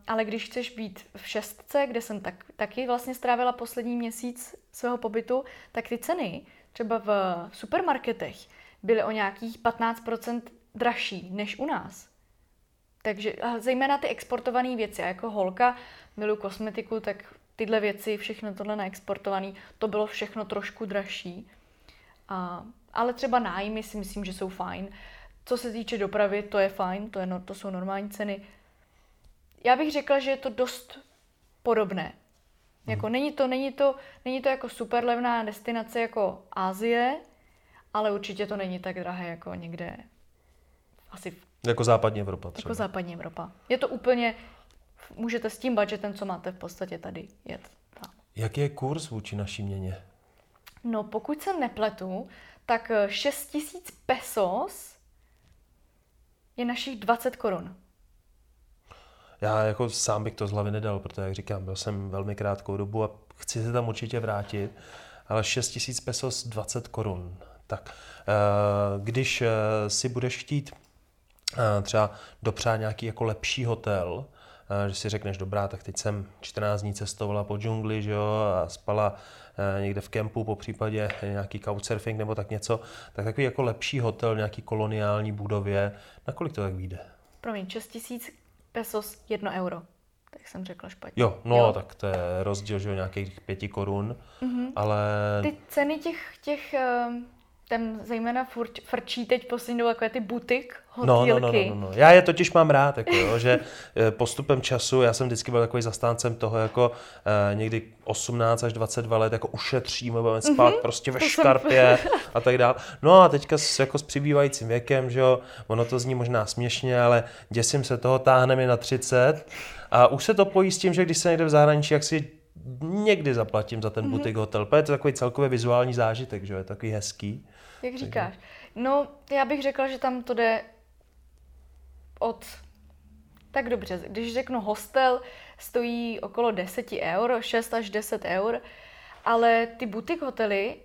ale když chceš být v 6, kde jsem taky vlastně strávila poslední měsíc svého pobytu, tak ty ceny třeba v supermarketech byly o nějakých 15% dražší než u nás. Takže zejména ty exportované věci. Já jako holka miluji kosmetiku, tak tyhle věci, všechno tohle naexportované, to bylo všechno trošku dražší. Ale třeba nájmy si myslím, že jsou fajn. Co se týče dopravy, to je fajn, to jsou normální ceny. Já bych řekla, že je to dost podobné. Jako není to jako super levná destinace jako Asie, ale určitě to není tak drahé jako někde asi jako západní Evropa třeba. Jako západní Evropa. Je to úplně, můžete s tím budgetem, co máte v podstatě tady, jet tam. Jaký je kurz vůči naší měně? No pokud se nepletu, tak 6 000 pesos je našich 20 Kč. Já jako sám bych to z hlavy nedal, protože jak říkám, byl jsem velmi krátkou dobu a chci se tam určitě vrátit, ale 6 000 pesos 20 Kč. Tak když si budeš chtít třeba dopřát nějaký jako lepší hotel, že si řekneš, dobrá, tak teď jsem 14 dní cestovala po džungli, že jo, a spala někde v kempu, popřípadě nějaký couchsurfing nebo tak něco, tak takový jako lepší hotel v nějaký koloniální budově, nakolik to tak vyjde? Promiň, 6 000 pesos 1 euro, tak jsem řekla špatně. Jo, tak to je rozdíl, že jo, nějakých 5 Kč, ale... Ty ceny těch Tam zejména frčí teď poslední dobu takové ty butik hotýlky. No. Já je totiž mám rád, jako, jo, že postupem času, já jsem vždycky byl takový zastáncem toho, jako někdy 18 až 22 let, jako ušetříme, budeme spát prostě ve škarpě a tak dále. No a teďka s přibývajícím věkem, že jo, ono to zní možná směšně, ale děsím se toho, táhne mi na 30 a už se to pojí s tím, že když se někde v zahraničí, jak si někdy zaplatím za ten butik hotel, protože je to takový celkově vizuální zážitek, že jo, je takový hezký. Jak říkáš? No, já bych řekla, že tam to jde od... Tak dobře, když řeknu hostel, stojí okolo 10 eur, 6 až 10 eur, ale ty butik hotely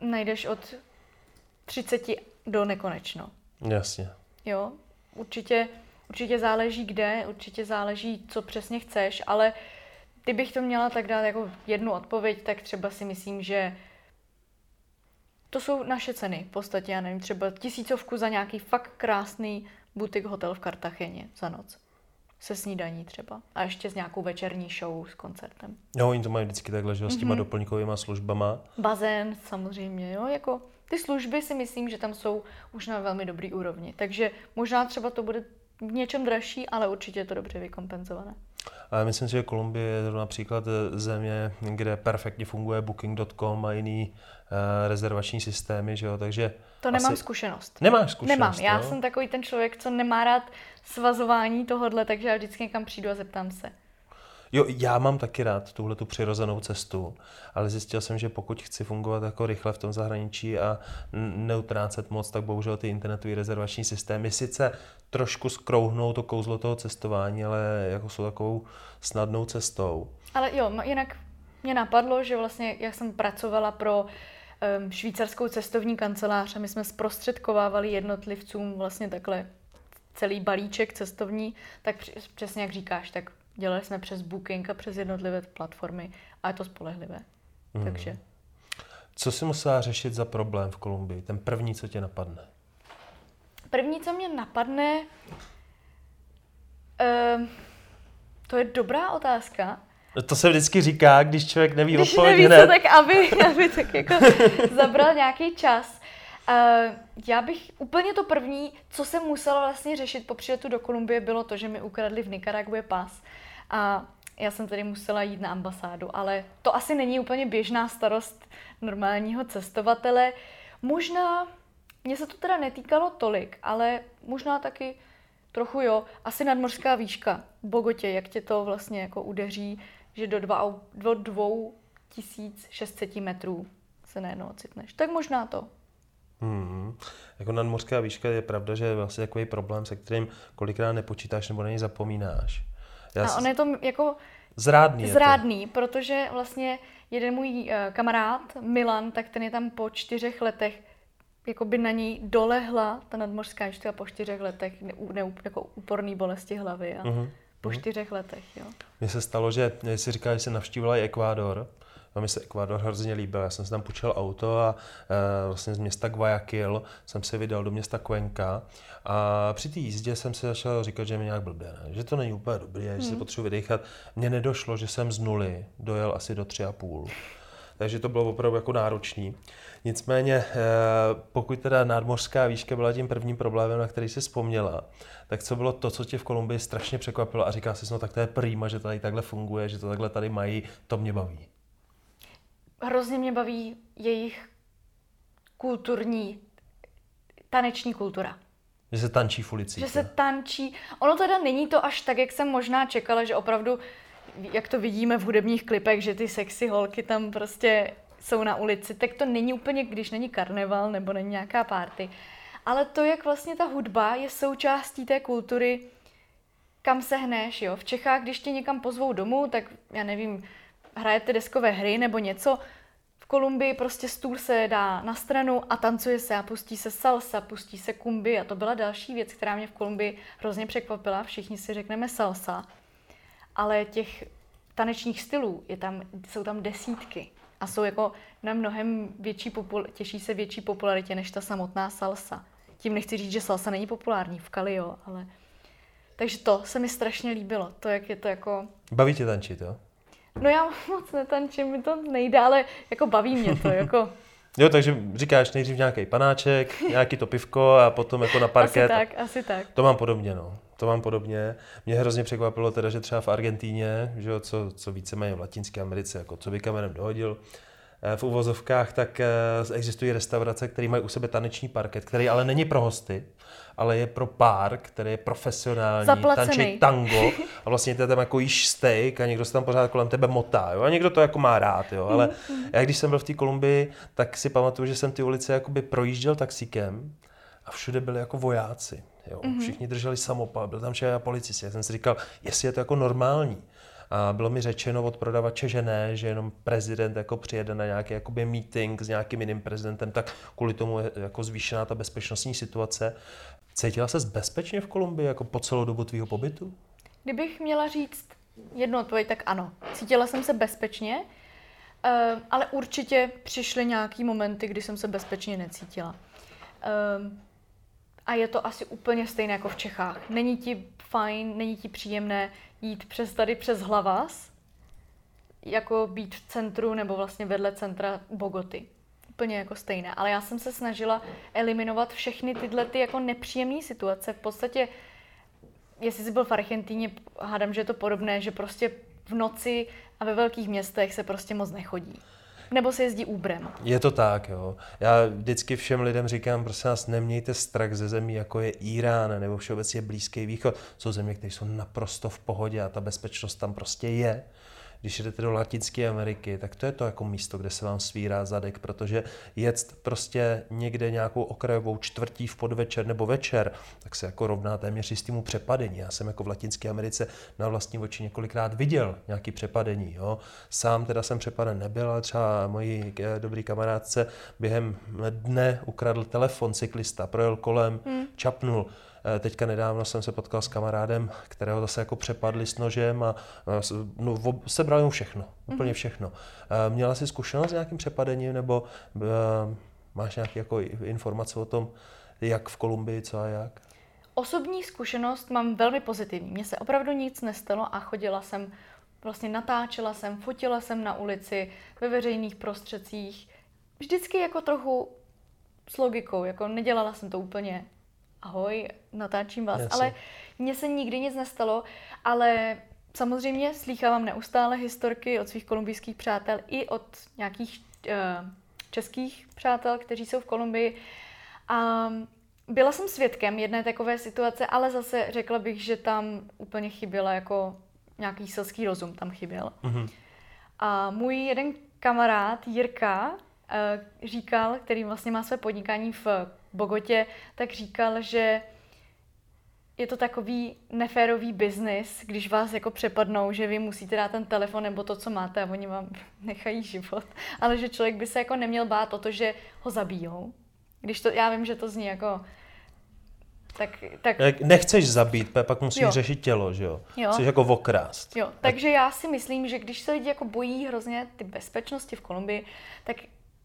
najdeš od 30 do nekonečno. Jasně. Jo, určitě záleží kde, určitě záleží, co přesně chceš, ale kdybych to měla tak dát jako jednu odpověď, tak třeba si myslím, že to jsou naše ceny v podstatě, já nevím, třeba 1000 za nějaký fakt krásný butik hotel v Cartageně za noc. Se snídaní třeba. A ještě s nějakou večerní show s koncertem. Jo, oni to mají vždycky takhle, že s těma doplňkovýma službama. Bazén samozřejmě, jo, jako ty služby si myslím, že tam jsou už na velmi dobrý úrovni. Takže možná třeba to bude v něčem dražší, ale určitě je to dobře vykompenzované. A myslím si, že Kolumbie je například země, kde perfektně funguje Booking.com a jiný rezervační systémy, že jo, takže... To nemám zkušenost. Nemáš zkušenost? Nemám, já jsem takový ten člověk, co nemá rád svazování tohodle, takže já vždycky někam přijdu a zeptám se. Jo, já mám taky rád tuhle tu přirozenou cestu, ale zjistil jsem, že pokud chci fungovat jako rychle v tom zahraničí a neutrácet moc, tak bohužel ty internetové rezervační systémy sice trošku skrouhnou to kouzlo toho cestování, ale jako jsou takovou snadnou cestou. Ale jo, jinak mě napadlo, že vlastně jak jsem pracovala pro švýcarskou cestovní kancelář a my jsme zprostředkovávali jednotlivcům vlastně takhle celý balíček cestovní, tak přesně jak říkáš, tak dělali jsme přes Booking a přes jednotlivé platformy a je to spolehlivé. Takže. Co jsi musela řešit za problém v Kolumbii? Ten první, co tě napadne? První, co mě napadne, to je dobrá otázka. To se vždycky říká, když člověk neví odpověď hned. Když neví, tak aby tak jako zabral nějaký čas. Já bych úplně to první, co jsem musela vlastně řešit po příletu do Kolumbie, bylo to, že mi ukradli v Nicaraguě pas. A já jsem tedy musela jít na ambasádu, ale to asi není úplně běžná starost normálního cestovatele. Možná, mně se to teda netýkalo tolik, ale možná taky trochu jo, asi nadmořská výška v Bogotě, jak tě to vlastně jako udeří, že do 2600 metrů se najednou ocitneš. Tak možná to. Jako nadmořská výška je pravda, že je vlastně takový problém, se kterým kolikrát nepočítáš nebo na něj zapomínáš. A on je to jako zrádný, protože vlastně jeden můj kamarád Milan, tak ten je tam po 4 letech, jako by na něj dolehla ta nadmořská výška po 4 letech jako úporný bolesti hlavy a po 4 letech. Jo. Mně se stalo, že si říká, že se navštívila i Ekvádor. A mi se Ekvádor hrozně líbil. Já jsem si tam půjčil auto a vlastně z města Guayaquil jsem se vydal do města Cuenca. A při té jízdě jsem si začal říkat, že mi nějak blbě, ne? Že to není úplně dobrý, že si potřebuji vydechat. Mně nedošlo, že jsem z 0 dojel asi do 3,5. Takže to bylo opravdu jako náročný. Nicméně, pokud teda nadmořská výška byla tím prvním problémem, na který jsi vzpomněla, tak co bylo to, co tě v Kolumbii strašně překvapilo a říká si, no tak to je prýma, že tady takhle funguje, že to takhle tady mají, to mě baví. Hrozně mě baví jejich kulturní, taneční kultura. Že se tančí v ulici. Že se tančí. Ono teda není to až tak, jak jsem možná čekala, že opravdu, jak to vidíme v hudebních klipech, že ty sexy holky tam prostě jsou na ulici, tak to není úplně, když není karneval nebo není nějaká party. Ale to, jak vlastně ta hudba je součástí té kultury, kam se hneš, jo. V Čechách, když tě někam pozvou domů, tak já nevím, hrajete deskové hry nebo něco. V Kolumbii prostě stůl se dá na stranu a tancuje se a pustí se salsa, pustí se kumbi a to byla další věc, která mě v Kolumbii hrozně překvapila. Všichni si řekneme salsa, ale těch tanečních stylů jsou tam desítky a jsou jako na mnohem těší se větší popularitě než ta samotná salsa. Tím nechci říct, že salsa není populární v Cali, jo, ale... Takže to se mi strašně líbilo, to jak je to jako... Baví tě tančit, jo? No já moc netančím, mi to nejde, ale jako baví mě to, jako Jo, takže říkáš nejdřív nějaký panáček, nějaký to pivko a potom jako na parket. Asi tak. To mám podobně, no. Mě hrozně překvapilo teda, že třeba v Argentíně, že jo, co víceméně v Latinské Americe, jako co by kamenem dohodil, v uvozovkách, tak existují restaurace, které mají u sebe taneční parket, který ale není pro hosty, ale je pro pár, který je profesionální, tančí tango a vlastně ty tam jako jíš steak a někdo se tam pořád kolem tebe motá, jo? A někdo to jako má rád, jo? Ale já když jsem byl v té Kolumbii, tak si pamatuju, že jsem ty ulice jakoby projížděl taxíkem a všude byli jako vojáci, jo? Všichni drželi samopal, byl tam šéf policie, já jsem si říkal, jestli je to jako normální. A bylo mi řečeno od prodavače, že ne, že jenom prezident jako přijede na nějaký jakoby meeting s nějakým jiným prezidentem, tak kvůli tomu je jako zvýšená ta bezpečnostní situace. Cítila ses bezpečně v Kolumbii jako po celou dobu tvýho pobytu? Kdybych měla říct jedno tvoje, tak ano. Cítila jsem se bezpečně, ale určitě přišly nějaký momenty, kdy jsem se bezpečně necítila. A je to asi úplně stejné jako v Čechách. Není ti fajn, není ti příjemné jít přes Hlavas, jako být v centru nebo vlastně vedle centra Bogoty. Úplně jako stejné. Ale já jsem se snažila eliminovat všechny tyhle jako nepříjemné situace. V podstatě, jestli jsi byl v Argentíně, hádám, že je to podobné, že prostě v noci a ve velkých městech se prostě moc nechodí. Nebo se jezdí úbrem. Je to tak, jo. Já vždycky všem lidem říkám, prosím vás, nemějte strach ze zemí, jako je Irán nebo všeobecně Blízký východ. Jsou země, které jsou naprosto v pohodě a ta bezpečnost tam prostě je. Když jdete do Latinské Ameriky, tak to je to jako místo, kde se vám svírá zadek, protože jet prostě někde nějakou okrajovou čtvrtí v podvečer nebo večer, tak se jako rovná téměř jistému přepadení. Já jsem jako v Latinské Americe na vlastní oči několikrát viděl nějaké přepadení. Jo. Sám teda jsem přepaden nebyl, ale třeba mojí dobrý kamarádce během dne ukradl telefon cyklista, projel kolem, čapnul. Teďka nedávno jsem se potkal s kamarádem, kterého zase jako přepadli s nožem a no, sebrali mu všechno, úplně všechno. Měla jsi zkušenost s nějakým přepadením nebo máš nějaké jako informace o tom, jak v Kolumbii, co a jak? Osobní zkušenost mám velmi pozitivní. Mně se opravdu nic nestalo a chodila jsem, vlastně natáčela jsem, fotila jsem na ulici, ve veřejných prostředcích. Vždycky jako trochu s logikou, jako nedělala jsem to úplně ahoj, natáčím vás, ale mně se nikdy nic nestalo, ale samozřejmě slýchávám neustále historky od svých kolumbijských přátel i od nějakých českých přátel, kteří jsou v Kolumbii. A byla jsem svědkem jedné takové situace, ale zase řekla bych, že tam úplně chyběla jako nějaký selský rozum tam chyběl. Mm-hmm. A můj jeden kamarád Jirka říkal, který vlastně má své podnikání v Bogotě, tak říkal, že je to takový neférový biznis, když vás jako přepadnou, že vy musíte dát ten telefon nebo to, co máte a oni vám nechají život, ale že člověk by se jako neměl bát o to, že ho zabijou. Když to, já vím, že to zní jako tak... Nechceš zabít, pak musíš řešit tělo, že jo? Chceš jako okrást. Jo, takže já si myslím, že když se lidi jako bojí hrozně ty bezpečnosti v Kolumbii, tak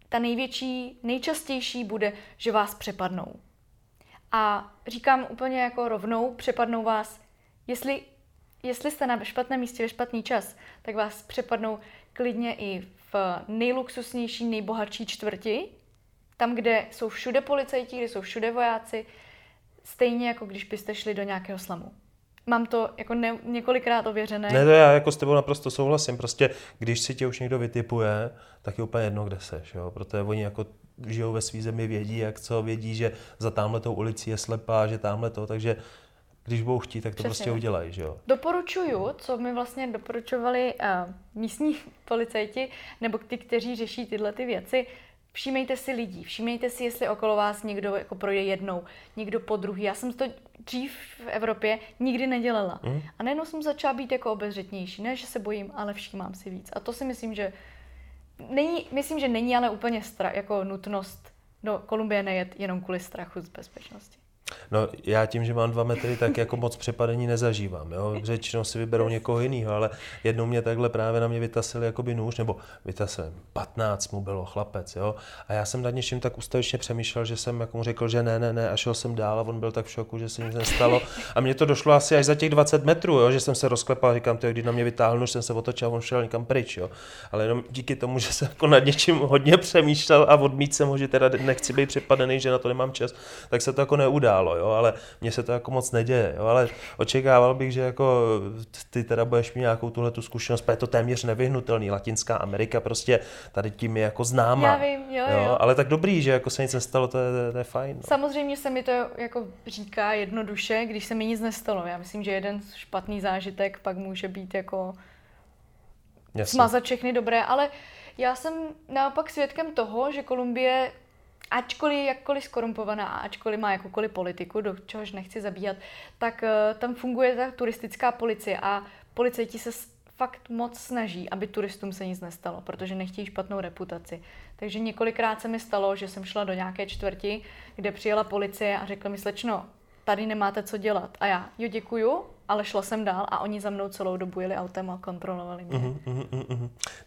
ta nejčastější bude, že vás přepadnou. A říkám úplně jako rovnou, přepadnou vás, jestli jste na špatném místě ve špatný čas, tak vás přepadnou klidně i v nejluxusnější, nejbohatší čtvrti, tam, kde jsou všude policajti, kde jsou všude vojáci, stejně jako když byste šli do nějakého slamu. Mám to jako několikrát ověřené. Ne, to já jako s tebou naprosto souhlasím. Prostě, když si tě už někdo vytipuje, tak je úplně jedno, kde seš, jo? Protože oni jako žijou ve svý zemi, vědí, jak co, vědí, že za támhletou ulicí je slepá, že támhle to, takže když budou chtít, tak to prostě udělají, že jo? Doporučuju, co mi vlastně doporučovali místní policajti, nebo ty, kteří řeší tyhle ty věci, všímejte si lidí, všímejte si, jestli okolo vás někdo jako projde jednou, někdo po druhý. Já jsem to dřív v Evropě nikdy nedělala. A najednou jsem začala být jako obezřetnější. Ne, že se bojím, ale všímám si víc. A to si myslím, že není, ale úplně jako nutnost do Kolumbie nejet jenom kvůli strachu z bezpečnosti. No, já tím, že mám 2 metry, tak jako moc přepadení nezažívám, jo. Většinou si vyberou někoho jiného, ale jednou mě takhle právě na mě vytasili jakoby nůž, nebo vytasili, 15 mu bylo chlapec, jo. A já jsem nad něčím tak ustavičně přemýšlel, že jsem jako mu řekl, že ne, a šel jsem dál a on byl tak v šoku, že se nic nestalo. A mně to došlo asi až za těch 20 metrů, jo, že jsem se rozklepal, říkám, to když na mě vytáhl nůž, jsem se otočil, a on šel někam pryč, jo. Ale jenom díky tomu, že jsem jako nad něčím hodně přemýšlel a odmít jsem ho, že teda nechci být přepadený, že na to nemám čas, tak se to jako neudálo, jo, ale mně se to jako moc neděje, jo, ale očekával bych, že jako ty teda budeš mít nějakou tuhletu zkušenost, protože je to téměř nevyhnutelný, Latinská Amerika prostě tady tím je jako známá. Já vím, jo. Ale tak dobrý, že jako se nic nestalo, to je fajn. No. Samozřejmě se mi to jako říká jednoduše, když se mi nic nestalo. Já myslím, že jeden špatný zážitek pak může být jako smazat všechny dobré, ale já jsem naopak svědkem toho, že Kolumbie, ačkoliv jakkoliv skorumpovaná, ačkoliv má jakoukoliv politiku, do čehož nechci zabíhat, tak tam funguje ta turistická policie a policajti se fakt moc snaží, aby turistům se nic nestalo, protože nechtějí špatnou reputaci. Takže několikrát se mi stalo, že jsem šla do nějaké čtvrti, kde přijela policie a řekla mi, slečno, tady nemáte co dělat. A já, jo, děkuju, ale šla jsem dál a oni za mnou celou dobu jeli autem a kontrolovali mě.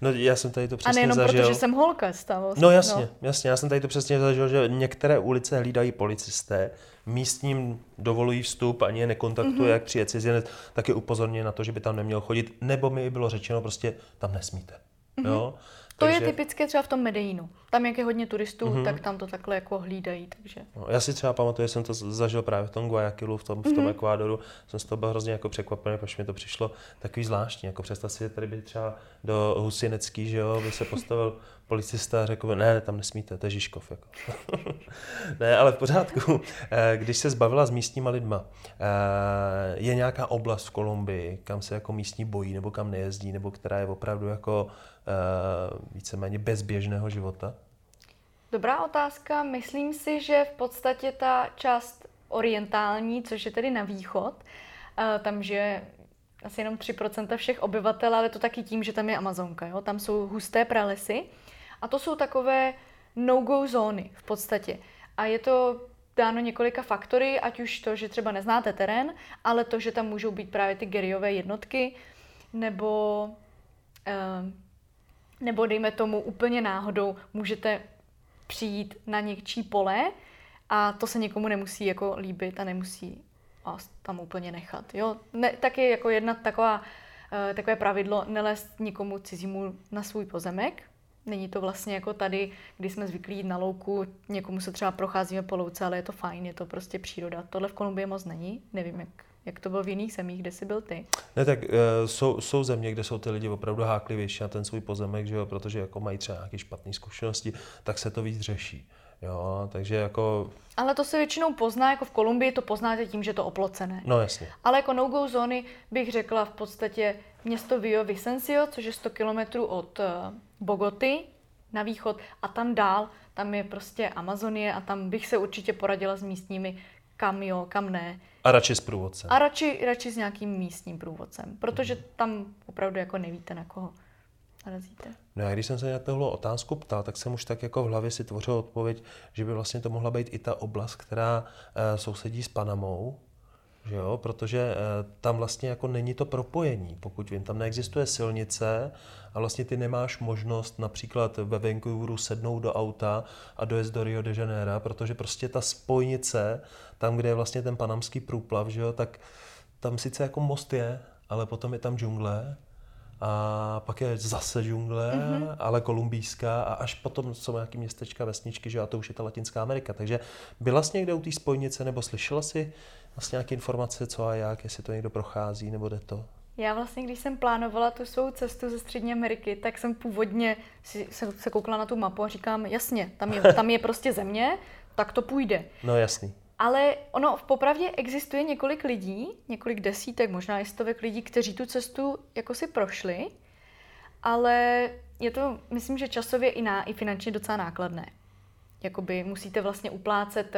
No já jsem tady to přesně zažil. A nejenom protože jsem holka stalo. No jasně, já jsem tady to přesně zažil, že některé ulice hlídají policisté, místním dovolují vstup, ani je nekontaktuje, jak přijde cizinec, tak je upozorněn na to, že by tam neměl chodit, nebo mi bylo řečeno, prostě tam nesmíte. Jo? To je typické třeba v tom Medellínu. Tam, jak je hodně turistů, tak tam to takhle jako hlídají. Takže. No, já si třeba pamatuju, že jsem to zažil právě v tom Guayaquilu, v tom Ekvádoru. Jsem z toho byl hrozně jako překvapený, protože mi to přišlo takový zvláštní. Jako představ si, že tady by třeba do Husinecký, že jo, by se postavil policista a řekl, ne, tam nesmíte, to je Žižkov. Jako. Ne, ale v pořádku. Když se zbavila s místníma lidma, je nějaká oblast v Kolumbii, kam se jako místní bojí nebo kam nejezdí, nebo která je opravdu jako víceméně bezběžného života? Dobrá otázka. Myslím si, že v podstatě ta část orientální, což je tedy na východ, tam žije asi jenom 3% všech obyvatel, ale to taky tím, že tam je Amazonka. Jo? Tam jsou husté pralesy a to jsou takové no-go zóny v podstatě. A je to dáno několika faktory, ať už to, že třeba neznáte terén, ale to, že tam můžou být právě ty guerillové jednotky, nebo dejme tomu úplně náhodou můžete přijít na někčí pole a to se někomu nemusí jako líbit a nemusí vás tam úplně nechat. Jo? Ne, tak je jako jedna takové pravidlo nelézt nikomu cizímu na svůj pozemek. Není to vlastně jako tady, kdy jsme zvyklí jít na louku, někomu se třeba procházíme po louce, ale je to fajn, je to prostě příroda. Tohle v Kolumbii moc není, nevím jak to bylo v jiných zemích, kde jsi byl ty? Ne, tak jsou země, kde jsou ty lidi opravdu háklivější na ten svůj pozemek, že jo, protože jako mají třeba nějaké špatné zkušenosti, tak se to víc řeší. Jo, takže jako... Ale to se většinou pozná, jako v Kolumbii to poznáte tím, že to oplocené. No jasně. Ale jako no-go zóny bych řekla v podstatě město Vicencio, což je 100 kilometrů od Bogoty na východ a tam dál, tam je prostě Amazonie a tam bych se určitě poradila s místními, kam jo, kam ne. A radši s průvodcem. A radši s nějakým místním průvodcem, protože tam opravdu jako nevíte na koho narazíte. No a když jsem se na tohle otázku ptal, tak jsem už tak jako v hlavě si tvořil odpověď, že by vlastně to mohla být i ta oblast, která sousedí s Panamou, že jo? Protože tam vlastně jako není to propojení, pokud vím, tam neexistuje silnice a vlastně ty nemáš možnost například ve Vancouveru sednout do auta a dojet do Rio de Janeiro, protože prostě ta spojnice, tam, kde je vlastně ten panamský průplav, že jo? Tak tam sice jako most je, ale potom je tam džungle, a pak je zase džungle, ale kolumbijská a až potom jsou nějaké městečka, vesničky, že a to už je ta Latinská Amerika. Takže byla jsi někde u té spojnice nebo slyšela jsi vlastně nějaké informace, co a jak, jestli to někdo prochází nebo jde to? Já vlastně, když jsem plánovala tu svou cestu ze Střední Ameriky, tak jsem původně se koukla na tu mapu a říkám, jasně, tam je prostě země, tak to půjde. No jasný. Ale ono popravdě existuje několik lidí, několik desítek, možná i stovek lidí, kteří tu cestu jako si prošli, ale je to, myslím, že časově i finančně docela nákladné. Jakoby musíte vlastně uplácet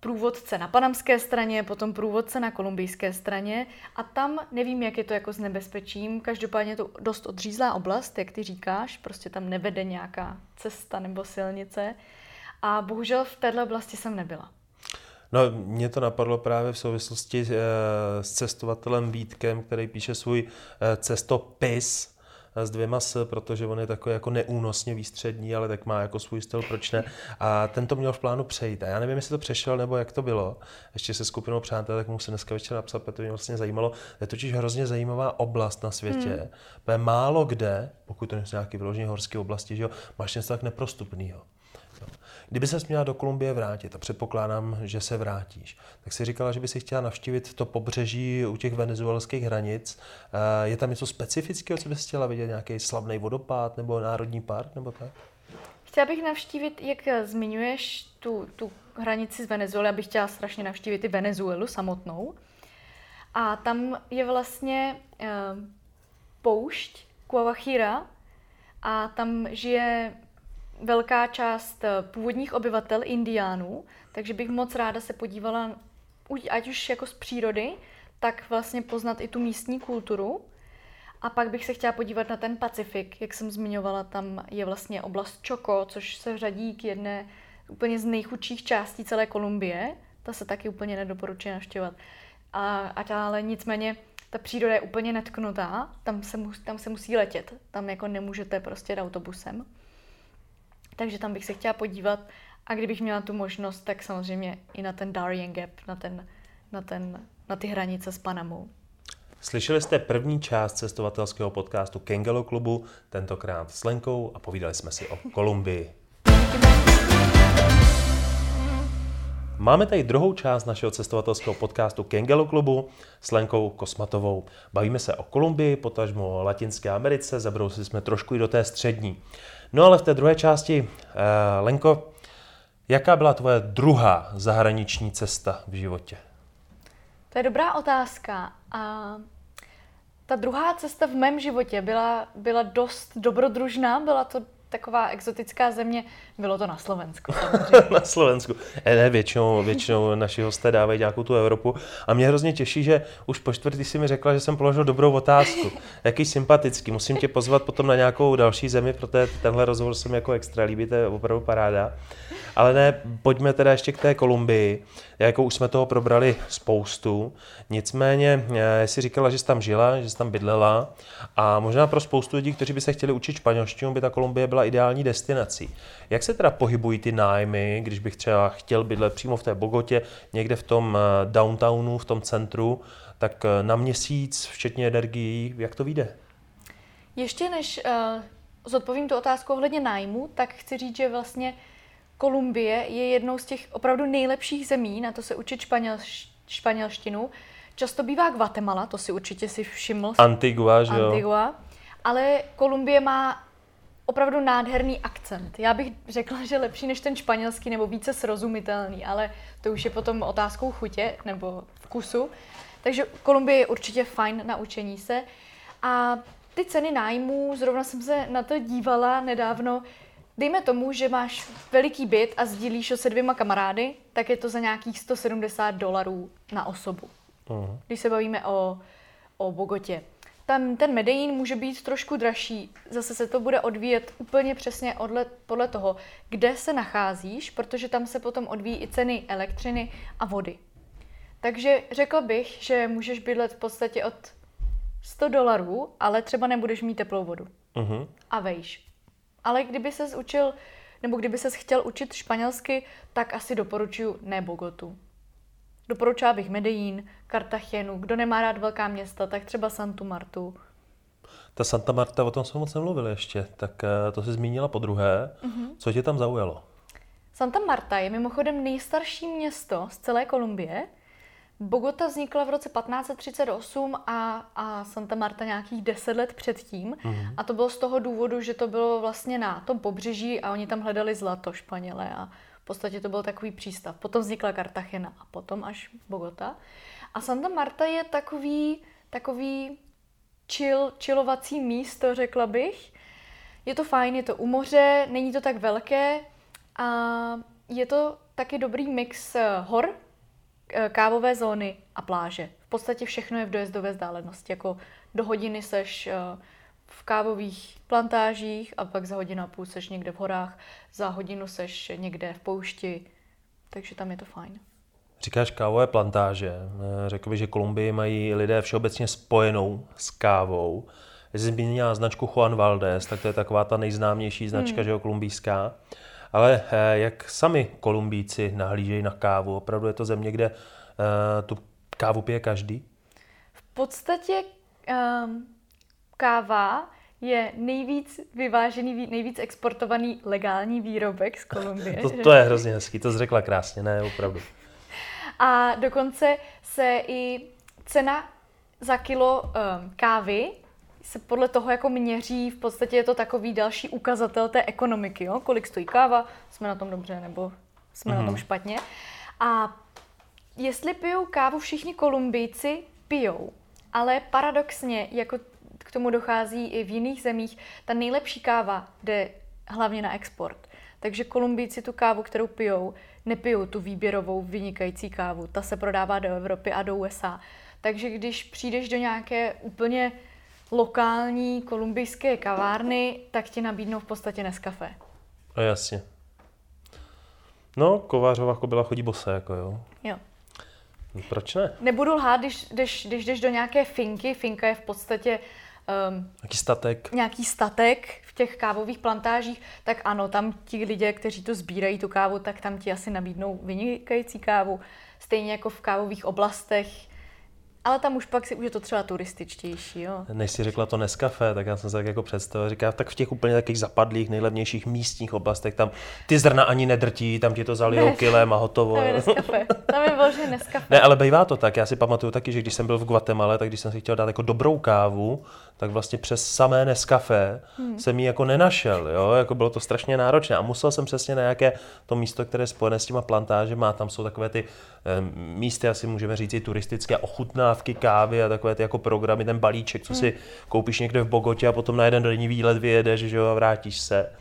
průvodce na panamské straně, potom průvodce na kolumbijské straně a tam nevím, jak je to jako s nebezpečím, každopádně to dost odřízlá oblast, jak ty říkáš, prostě tam nevede nějaká cesta nebo silnice. a bohužel v této oblasti jsem nebyla. No, mě to napadlo právě v souvislosti s cestovatelem Vítkem, který píše svůj cestopis s dvěma s, protože on je takový jako neúnosně výstřední, ale tak má jako svůj styl, proč ne. A ten to měl v plánu přejít. A já nevím, jestli to přešel, nebo jak to bylo. Ještě se skupinou přátel, tak mu se dneska večer napsat, protože mě vlastně zajímalo. Je totiž hrozně zajímavá oblast na světě. Hmm. Málo kde, pokud to nejsou nějaké vyložené horské oblasti, že jo, máš něco tak neprostupného. Kdyby ses měla do Kolumbie vrátit, a předpokládám, že se vrátíš, tak si říkala, že by si chtěla navštívit to pobřeží u těch venezuelských hranic. Je tam něco specifického, co bys chtěla vidět? Nějaký slavný vodopád nebo národní park nebo tak? Chtěla bych navštívit, jak zmiňuješ, tu hranici z Venezuely, abych chtěla strašně navštívit i Venezuelu samotnou. A tam je vlastně poušť Guajira a tam žije velká část původních obyvatel Indiánů, takže bych moc ráda se podívala, ať už jako z přírody, tak vlastně poznat i tu místní kulturu. A pak bych se chtěla podívat na ten Pacifik, jak jsem zmiňovala, tam je vlastně oblast Choco, což se řadí k jedné úplně z nejchudších částí celé Kolumbie. Ta se taky úplně nedoporučuje navštěvovat. Ale nicméně ta příroda je úplně netknutá, tam se musí letět, tam jako nemůžete prostě autobusem. Takže tam bych se chtěla podívat a kdybych měla tu možnost, tak samozřejmě i na ten Darien Gap, na ty hranice s Panamou. Slyšeli jste první část cestovatelského podcastu Kengelu klubu, tentokrát s Lenkou a povídali jsme si o Kolumbii. Máme tady druhou část našeho cestovatelského podcastu Kengelu klubu s Lenkou Kosmatovou. Bavíme se o Kolumbii, potažmo o Latinské Americe, zabrousili jsme trošku i do té střední. No ale v té druhé části, Lenko, jaká byla tvoje druhá zahraniční cesta v životě? To je dobrá otázka. A ta druhá cesta v mém životě byla dost dobrodružná, byla to taková exotická země, bylo to na Slovensku. Na Slovensku. Většinou naši hosté dávají nějakou tu Evropu. A mě hrozně těší, že už po čtvrtý si mi řekla, že jsem položil dobrou otázku. Jaký sympatický. Musím tě pozvat potom na nějakou další zemi, protože tenhle rozhovor se mi jako extra líbí, to je opravdu paráda. Ale ne, pojďme teda ještě k té Kolumbii. Jako už jsme toho probrali spoustu. Nicméně jsi říkala, že jsi tam žila, že jsi tam bydlela. A možná pro spoustu lidí, kteří by se chtěli učit španělštinu, by ta Kolumbie byla ideální destinací. Jak se teda pohybují ty nájmy, když bych třeba chtěl bydlet přímo v té Bogotě, někde v tom downtownu, v tom centru, tak na měsíc, včetně energií, jak to vyjde? Ještě než zodpovím tu otázku ohledně nájmu, tak chci říct, že vlastně Kolumbie je jednou z těch opravdu nejlepších zemí, na to se učit španělštinu. Často bývá Guatemala, to si určitě si všiml. Antigua, že jo? Antigua. Ale Kolumbie má opravdu nádherný akcent. Já bych řekla, že lepší než ten španělský nebo více srozumitelný, ale to už je potom otázkou chutě nebo vkusu. Takže Kolumbie je určitě fajn na učení se. A ty ceny nájmů, zrovna jsem se na to dívala nedávno, dejme tomu, že máš veliký byt a sdílíš ho se 2 kamarády, tak je to za nějakých $170 na osobu. Uh-huh. Když se bavíme o Bogotě. Tam ten Medellín může být trošku dražší, zase se to bude odvíjet úplně přesně podle toho, kde se nacházíš, protože tam se potom odvíjí i ceny elektřiny a vody. Takže řekla bych, že můžeš bydlet v podstatě od $100, ale třeba nebudeš mít teplou vodu. Uh-huh. A vejš. Ale kdyby ses učil, nebo kdyby ses chtěl učit španělsky, tak asi doporučuji ne Bogotu. Doporučila bych Medellín, Cartagenu, kdo nemá rád velká města, tak třeba Santu Martu. Ta Santa Marta, o tom jsem moc nemluvil ještě, tak to jsi zmínila podruhé. Mm-hmm. Co tě tam zaujalo? Santa Marta je mimochodem nejstarší město z celé Kolumbie. Bogota vznikla v roce 1538 a Santa Marta nějakých 10 let předtím. Mm-hmm. A to bylo z toho důvodu, že to bylo vlastně na tom pobřeží a oni tam hledali zlato Španělé a v podstatě to byl takový přístav. Potom vznikla Cartagena a potom až Bogota. A Santa Marta je takový chillovací místo, řekla bych. Je to fajn, je to u moře, není to tak velké a je to taky dobrý mix hor, kávové zóny a pláže. V podstatě všechno je v dojezdové vzdálenosti, jako do hodiny seš v kávových plantážích a pak za hodinu a půl seš někde v horách, za hodinu seš někde v poušti, takže tam je to fajn. Říkáš kávové plantáže. Řekl bych, že Kolumbii mají lidé všeobecně spojenou s kávou. Jestli jsi zmínila značku Juan Valdez, tak to je taková ta nejznámější značka, že jo, kolumbijská. Ale jak sami Kolumbíci nahlížejí na kávu? Opravdu je to země, kde tu kávu pije každý? V podstatě káva je nejvíc vyvážený, nejvíc exportovaný legální výrobek z Kolumbie. to je hrozně hezký, to jsi řekla krásně, ne, opravdu. A dokonce se i cena za kilo kávy se podle toho jako měří, v podstatě je to takový další ukazatel té ekonomiky, jo? Kolik stojí káva, jsme na tom dobře nebo jsme na tom špatně. A jestli pijou kávu, všichni Kolumbijci pijou, ale paradoxně, jako k tomu dochází i v jiných zemích, ta nejlepší káva jde hlavně na export. Takže Kolumbijci tu kávu, kterou pijou, nepijou tu výběrovou vynikající kávu, ta se prodává do Evropy a do USA. Takže když přijdeš do nějaké úplně lokální kolumbijské kavárny, tak ti nabídnou v podstatě Nescafé. A jasně. No, Kovářová kobyla chodí bosá, jako jo. Jo. No, proč ne? Nebudu lhát, když jdeš do nějaké finky. Finka je v podstatě nějaký statek v těch kávových plantážích, tak ano, tam ti lidé, kteří to sbírají, tu kávu, tak tam ti asi nabídnou vynikající kávu, stejně jako v kávových oblastech, ale tam už pak už je to třeba turističtější, jo. Než si řekla to Nescafé, tak já jsem se tak jako představil, říkám, tak v těch úplně takových zapadlých, nejlevnějších místních oblastech, tam ty zrna ani nedrtí, tam ti to zalijou kilem a hotovo. Tam je Nescafé, tam je bože Nescafé. Ne, ale bývá to tak, já si pamatuju taky, že když jsem byl v Guatemala, tak když jsem si chtěl dát jako dobrou kávu, tak vlastně přes samé Nescafé jsem ji jako nenašel, jo, jako bylo to strašně náročné a musel jsem přesně na nějaké to místo, které je spojené s těma plantážema, tam jsou takové ty místy, asi můžeme říct i turistické, ochutnávky kávy a takové ty jako programy, ten balíček, co si koupíš někde v Bogotě a potom na jeden denní výlet vyjedeš, že jo, a vrátíš se.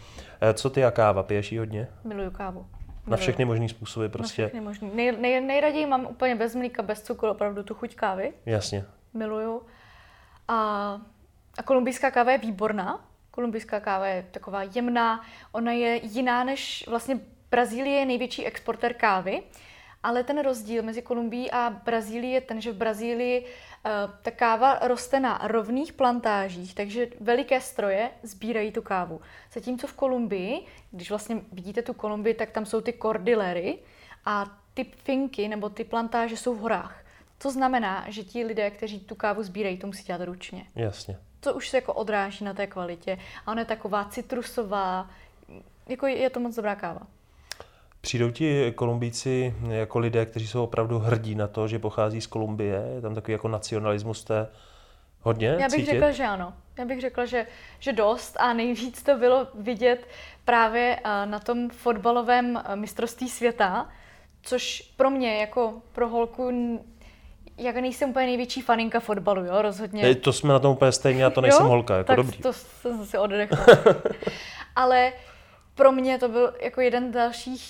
Co ty a káva, piješ ji hodně? Miluju kávu. Na všechny možný způsoby prostě. Na všechny možný. Nejraději mám úplně bez mlíka, bez cukru, opravdu tu chuť kávy. Jasně. Miluju. A kolumbijská káva je výborná. Kolumbijská káva je taková jemná. Ona je jiná než vlastně Brazílie je největší exportér kávy. Ale ten rozdíl mezi Kolumbií a Brazílií je ten, že v Brazílii ta káva roste na rovných plantážích, takže veliké stroje sbírají tu kávu. Zatímco v Kolumbii, když vlastně vidíte tu Kolumbii, tak tam jsou ty kordilery a ty finky nebo ty plantáže jsou v horách. To znamená, že ti lidé, kteří tu kávu sbírají, to musí dělat ručně. Jasně. To už se jako odráží na té kvalitě a ona je taková citrusová, jako je to moc dobrá káva. Přijdou ti Kolumbíci jako lidé, kteří jsou opravdu hrdí na to, že pochází z Kolumbie? Je tam takový jako nacionalismus té hodně cítit? Já bych řekla, že ano. Já bych řekla, že dost a nejvíc to bylo vidět právě na tom fotbalovém mistrovství světa, což pro mě jako pro holku, jak nejsem úplně největší faninka fotbalu, jo, rozhodně. To jsme na tom úplně stejně, já to nejsem holka, jako tak dobrý. To jsem si oddechla. Ale pro mě to byl jako jeden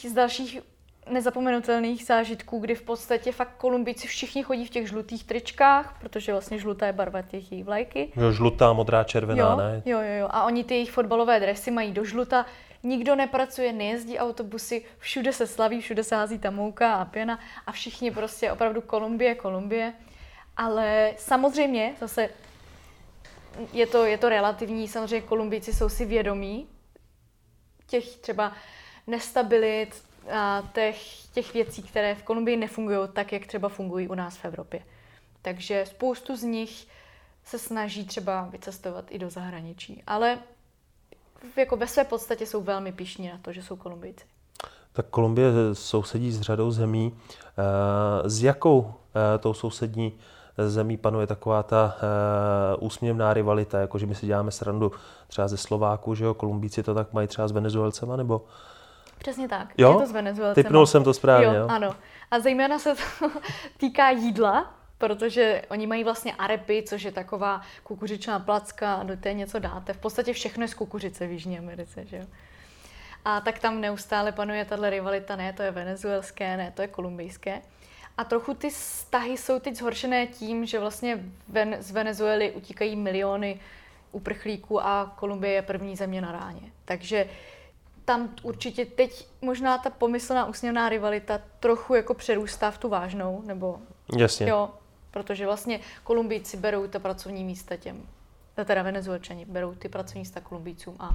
z dalších nezapomenutelných zážitků, kdy v podstatě fakt Kolumbijci všichni chodí v těch žlutých tričkách, protože vlastně žlutá je barva těch jejich vlajky. Jo, žlutá, modrá, červená, jo, ne? Jo. A oni ty jejich fotbalové dresy mají do žluta. Nikdo nepracuje, nejezdí autobusy, všude se slaví, všude se hází tamouka a pěna a všichni prostě opravdu Kolumbie. Ale samozřejmě zase je to relativní, samozřejmě Kolumbijci jsou si vědomí těch třeba nestabilit a těch věcí, které v Kolumbii nefungují tak, jak třeba fungují u nás v Evropě. Takže spoustu z nich se snaží třeba vycestovat i do zahraničí, ale jako ve své podstatě jsou velmi pyšní na to, že jsou Kolumbijci. Tak Kolumbie sousedí s řadou zemí. S jakou tou sousední zemí panuje taková ta úsměvná rivalita, jakože my si děláme srandu třeba ze Slováků, že jo, Kolumbíci to tak mají třeba s Venezuelcema, nebo? Přesně tak, jo? Je to s Venezuelcema. Typnul jsem to správně, jo? Ano. A zejména se to týká jídla, protože oni mají vlastně arepy, což je taková kukuřičná placka a do té něco dáte. V podstatě všechno je z kukuřice v Jižní Americe, že jo. A tak tam neustále panuje tato rivalita, ne, to je venezuelské, ne, to je kolumbijské. A trochu ty vztahy jsou teď zhoršené tím, že vlastně z Venezuely utíkají miliony uprchlíků a Kolumbie je první země na ráně. Takže tam určitě teď možná ta pomyslná úsměvná rivalita trochu jako přerůstá v tu vážnou, nebo... Jasně. Jo, protože vlastně Kolumbijci berou ta pracovní místa těm, teda Venezuelčani berou ty pracovní místa Kolumbijcům a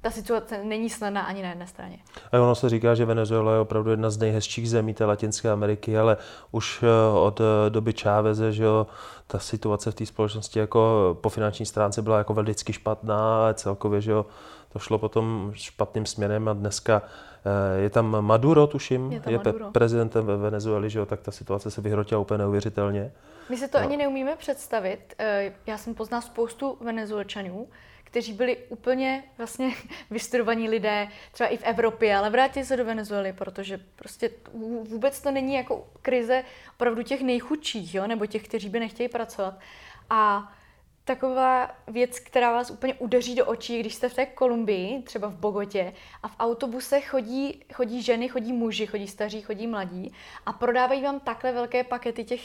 ta situace není snadná ani na jedné straně. A ono se říká, že Venezuela je opravdu jedna z nejhezčích zemí té Latinské Ameriky, ale už od doby Cháveze, že jo, ta situace v té společnosti jako po finanční stránce byla jako velicky špatná a celkově, že jo, to šlo potom špatným směrem a dneska je tam Maduro, tuším, je prezidentem ve Venezueli, že jo, tak ta situace se vyhrotila úplně neuvěřitelně. My si to ani neumíme představit. Já jsem poznal spoustu Venezuelčanů, kteří byli úplně vlastně vystudovaní lidé, třeba i v Evropě, ale vrátili se do Venezuely, protože prostě vůbec to není jako krize opravdu těch nejchudších, jo? Nebo těch, kteří by nechtěli pracovat. A taková věc, která vás úplně udeří do očí, když jste v té Kolumbii, třeba v Bogotě, a v autobuse chodí ženy, chodí muži, chodí staří, chodí mladí a prodávají vám takhle velké pakety těch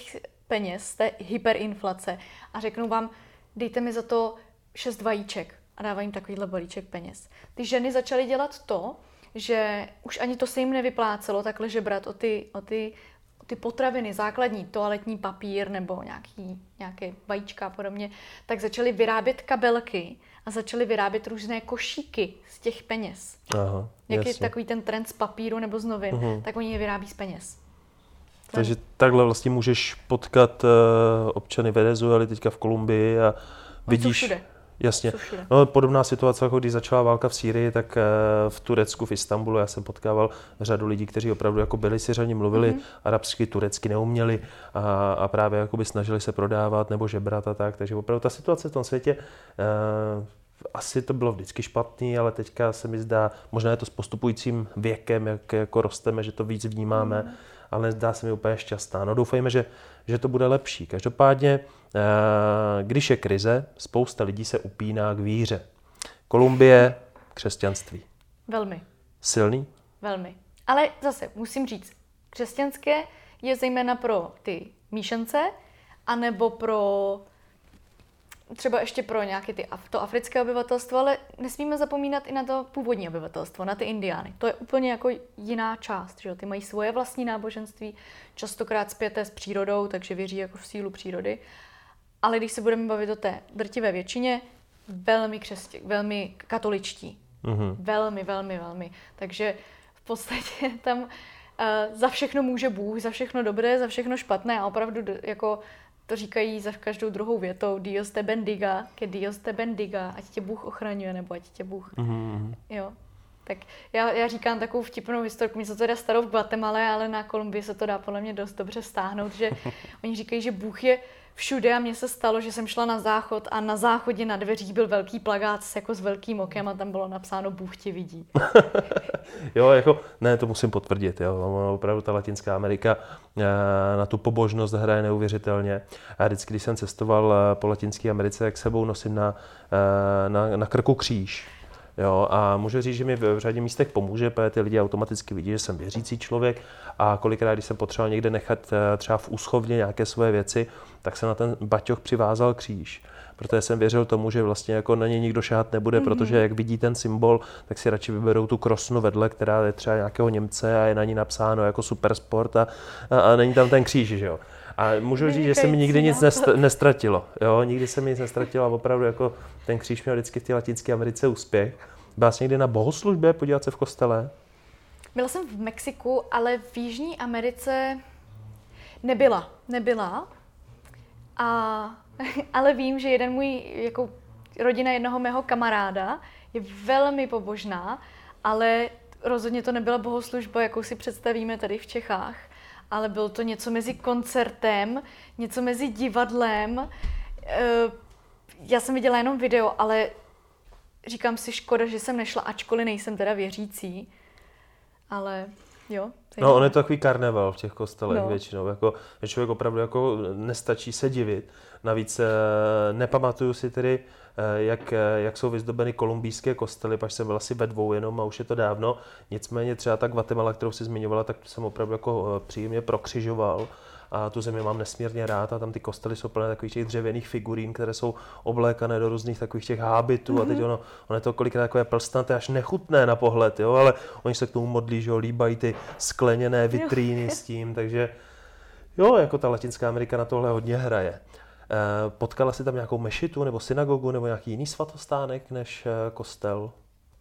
peněz, té hyperinflace a řeknou vám, dejte mi za to 6 vajíček a dávají jim takovýhle balíček peněz. Ty ženy začaly dělat to, že už ani to se jim nevyplácelo takhle žebrat o ty potraviny základní, toaletní papír nebo nějaké vajíčka a podobně, tak začaly vyrábět kabelky a začaly vyrábět různé košíky z těch peněz. Aha, jak je takový ten trend z papíru nebo z novin, tak oni je vyrábí z peněz. Takže takhle vlastně můžeš potkat občany Venezuely teďka v Kolumbii a vidíš... Jasně. No, podobná situace, jako když začala válka v Sýrii, tak v Turecku, v Istanbulu, já jsem potkával řadu lidí, kteří opravdu jako byli Syřani, mluvili arabsky, turecky neuměli a právě jakoby snažili se prodávat nebo žebrat a tak. Takže opravdu ta situace v tom světě, asi to bylo vždycky špatný, ale teďka se mi zdá, možná je to s postupujícím věkem, jak jako rosteme, že to víc vnímáme, ale zdá se mi úplně šťastná. No doufejme, že to bude lepší. Každopádně, když je krize, spousta lidí se upíná k víře. Kolumbie, křesťanství. Velmi. Silný? Velmi. Ale zase musím říct, křesťanské je zejména pro ty míšence, anebo pro třeba ještě pro nějaké to africké obyvatelstvo, ale nesmíme zapomínat i na to původní obyvatelstvo, na ty Indiány. To je úplně jako jiná část, že jo? Ty mají svoje vlastní náboženství, častokrát spjaté s přírodou, takže věří jako v sílu přírody. Ale když se budeme bavit o té drtivé většině, velmi katoličtí. Mm-hmm. Velmi, velmi, velmi. Takže v podstatě tam za všechno může Bůh, za všechno dobré, za všechno špatné a opravdu jako... To říkají za každou druhou větou, Dios te bendiga, que Dios te bendiga, ať tě Bůh ochraňuje, nebo ať tě Bůh, jo. Tak já říkám takovou vtipnou historku, mě se to dá starou v Guatemala, ale na Kolumbii se to dá podle mě dost dobře stáhnout, že oni říkají, že Bůh je všude a mně se stalo, že jsem šla na záchod a na záchodě na dveřích byl velký plakát jako s velkým okem a tam bylo napsáno Bůh tě vidí. Jo, jako, ne, to musím potvrdit, jo. Opravdu ta Latinská Amerika na tu pobožnost hraje neuvěřitelně. A vždycky, když jsem cestoval po Latinské Americe, tak sebou nosím na krku kříž. Jo, a můžu říct, že mi v řadě místech pomůže, protože ty lidi automaticky vidí, že jsem věřící člověk a kolikrát, když jsem potřeboval někde nechat třeba v úschovně nějaké svoje věci, tak jsem na ten baťoch přivázal kříž, protože jsem věřil tomu, že vlastně jako na něj nikdo šáhat nebude, protože jak vidí ten symbol, tak si radši vyberou tu krosnu vedle, která je třeba nějakého Němce a je na ní napsáno jako supersport a není tam ten kříž, že jo. A můžu říct, že se mi nikdy nic nestratilo. Jo, nikdy se mi nic nestratilo a opravdu jako ten kříž měl vždycky v té Latinské Americe úspěch. Byla jsi někdy na bohoslužbě podívat se v kostele? Byla jsem v Mexiku, ale v Jižní Americe nebyla. Ale vím, že rodina jednoho mého kamaráda je velmi pobožná, ale rozhodně to nebyla bohoslužba, jakou si představíme tady v Čechách. Ale bylo to něco mezi koncertem, něco mezi divadlem. Já jsem viděla jenom video, ale říkám si škoda, že jsem nešla, ačkoliv nejsem teda věřící. Ale jo. No, on je to takový karneval v těch kostelech většinou. Jako, že člověk opravdu jako nestačí se divit. Navíc nepamatuju si tedy, jak jsou vyzdobeny kolumbijské kostely, pač jsem byl asi ve dvou jenom a už je to dávno. Nicméně třeba ta Guatemala, kterou si zmiňovala, tak jsem opravdu jako příjemně prokřižoval. a tu zemi mám nesmírně rád a tam ty kostely jsou plné takových těch dřevěných figurín, které jsou oblékané do různých takových těch hábitů a teď ono je to kolikrát takové plstnaté, až nechutné na pohled, jo, ale oni se k tomu modlí, že jo, líbají ty skleněné vitríny s tím, takže jo, jako ta Latinská Amerika na tohle hodně hraje. Potkala jsi tam nějakou mešitu nebo synagogu nebo nějaký jiný svatostánek než kostel?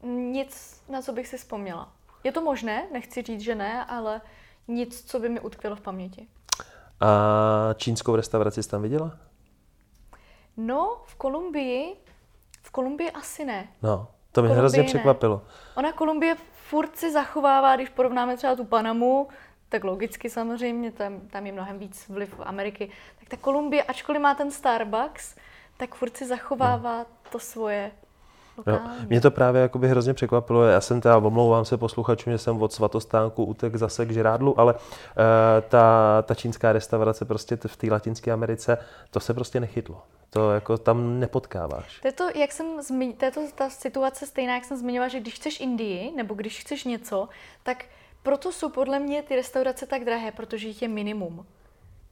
Nic, na co bych si vzpomněla. Je to možné, nechci říct, že ne, ale nic, co by mi utkvělo v paměti. A čínskou restauraci jsi tam viděla? No, v Kolumbii asi ne. No, to mě hrozně překvapilo. Ona Kolumbie furt si zachovává, když porovnáme třeba tu Panamu, tak logicky samozřejmě, tam je mnohem víc vliv Ameriky. Tak ta Kolumbie, ačkoliv má ten Starbucks, tak furt si zachovává to svoje. No, mě to právě jakoby hrozně překvapilo. Já jsem teda, omlouvám se posluchačům, že jsem od svatostánku utek zase k žrádlu, ale ta čínská restaurace prostě v té Latinské Americe, to se prostě nechytlo. To jako tam nepotkáváš. Ta situace stejná, jak jsem zmiňovala, že když chceš Indii, nebo když chceš něco, tak proto jsou podle mě ty restaurace tak drahé, protože jich je minimum.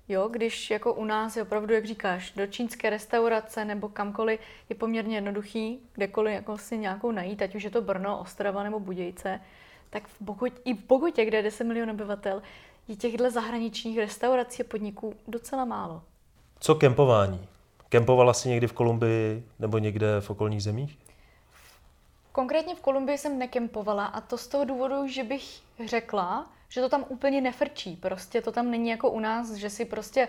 Jo, když jako u nás je opravdu, jak říkáš, do čínské restaurace nebo kamkoliv je poměrně jednoduchý, kdekoliv jako si nějakou najít, ať už je to Brno, Ostrava nebo Budějce, tak v Bogotě, kde je 10 milionů obyvatel, je těchto zahraničních restaurací a podniků docela málo. Co kempování? Kempovala jsi někdy v Kolumbii nebo někde v okolních zemích? Konkrétně v Kolumbii jsem nekempovala a to z toho důvodu, že bych řekla, že to tam úplně nefrčí, prostě to tam není jako u nás, že si prostě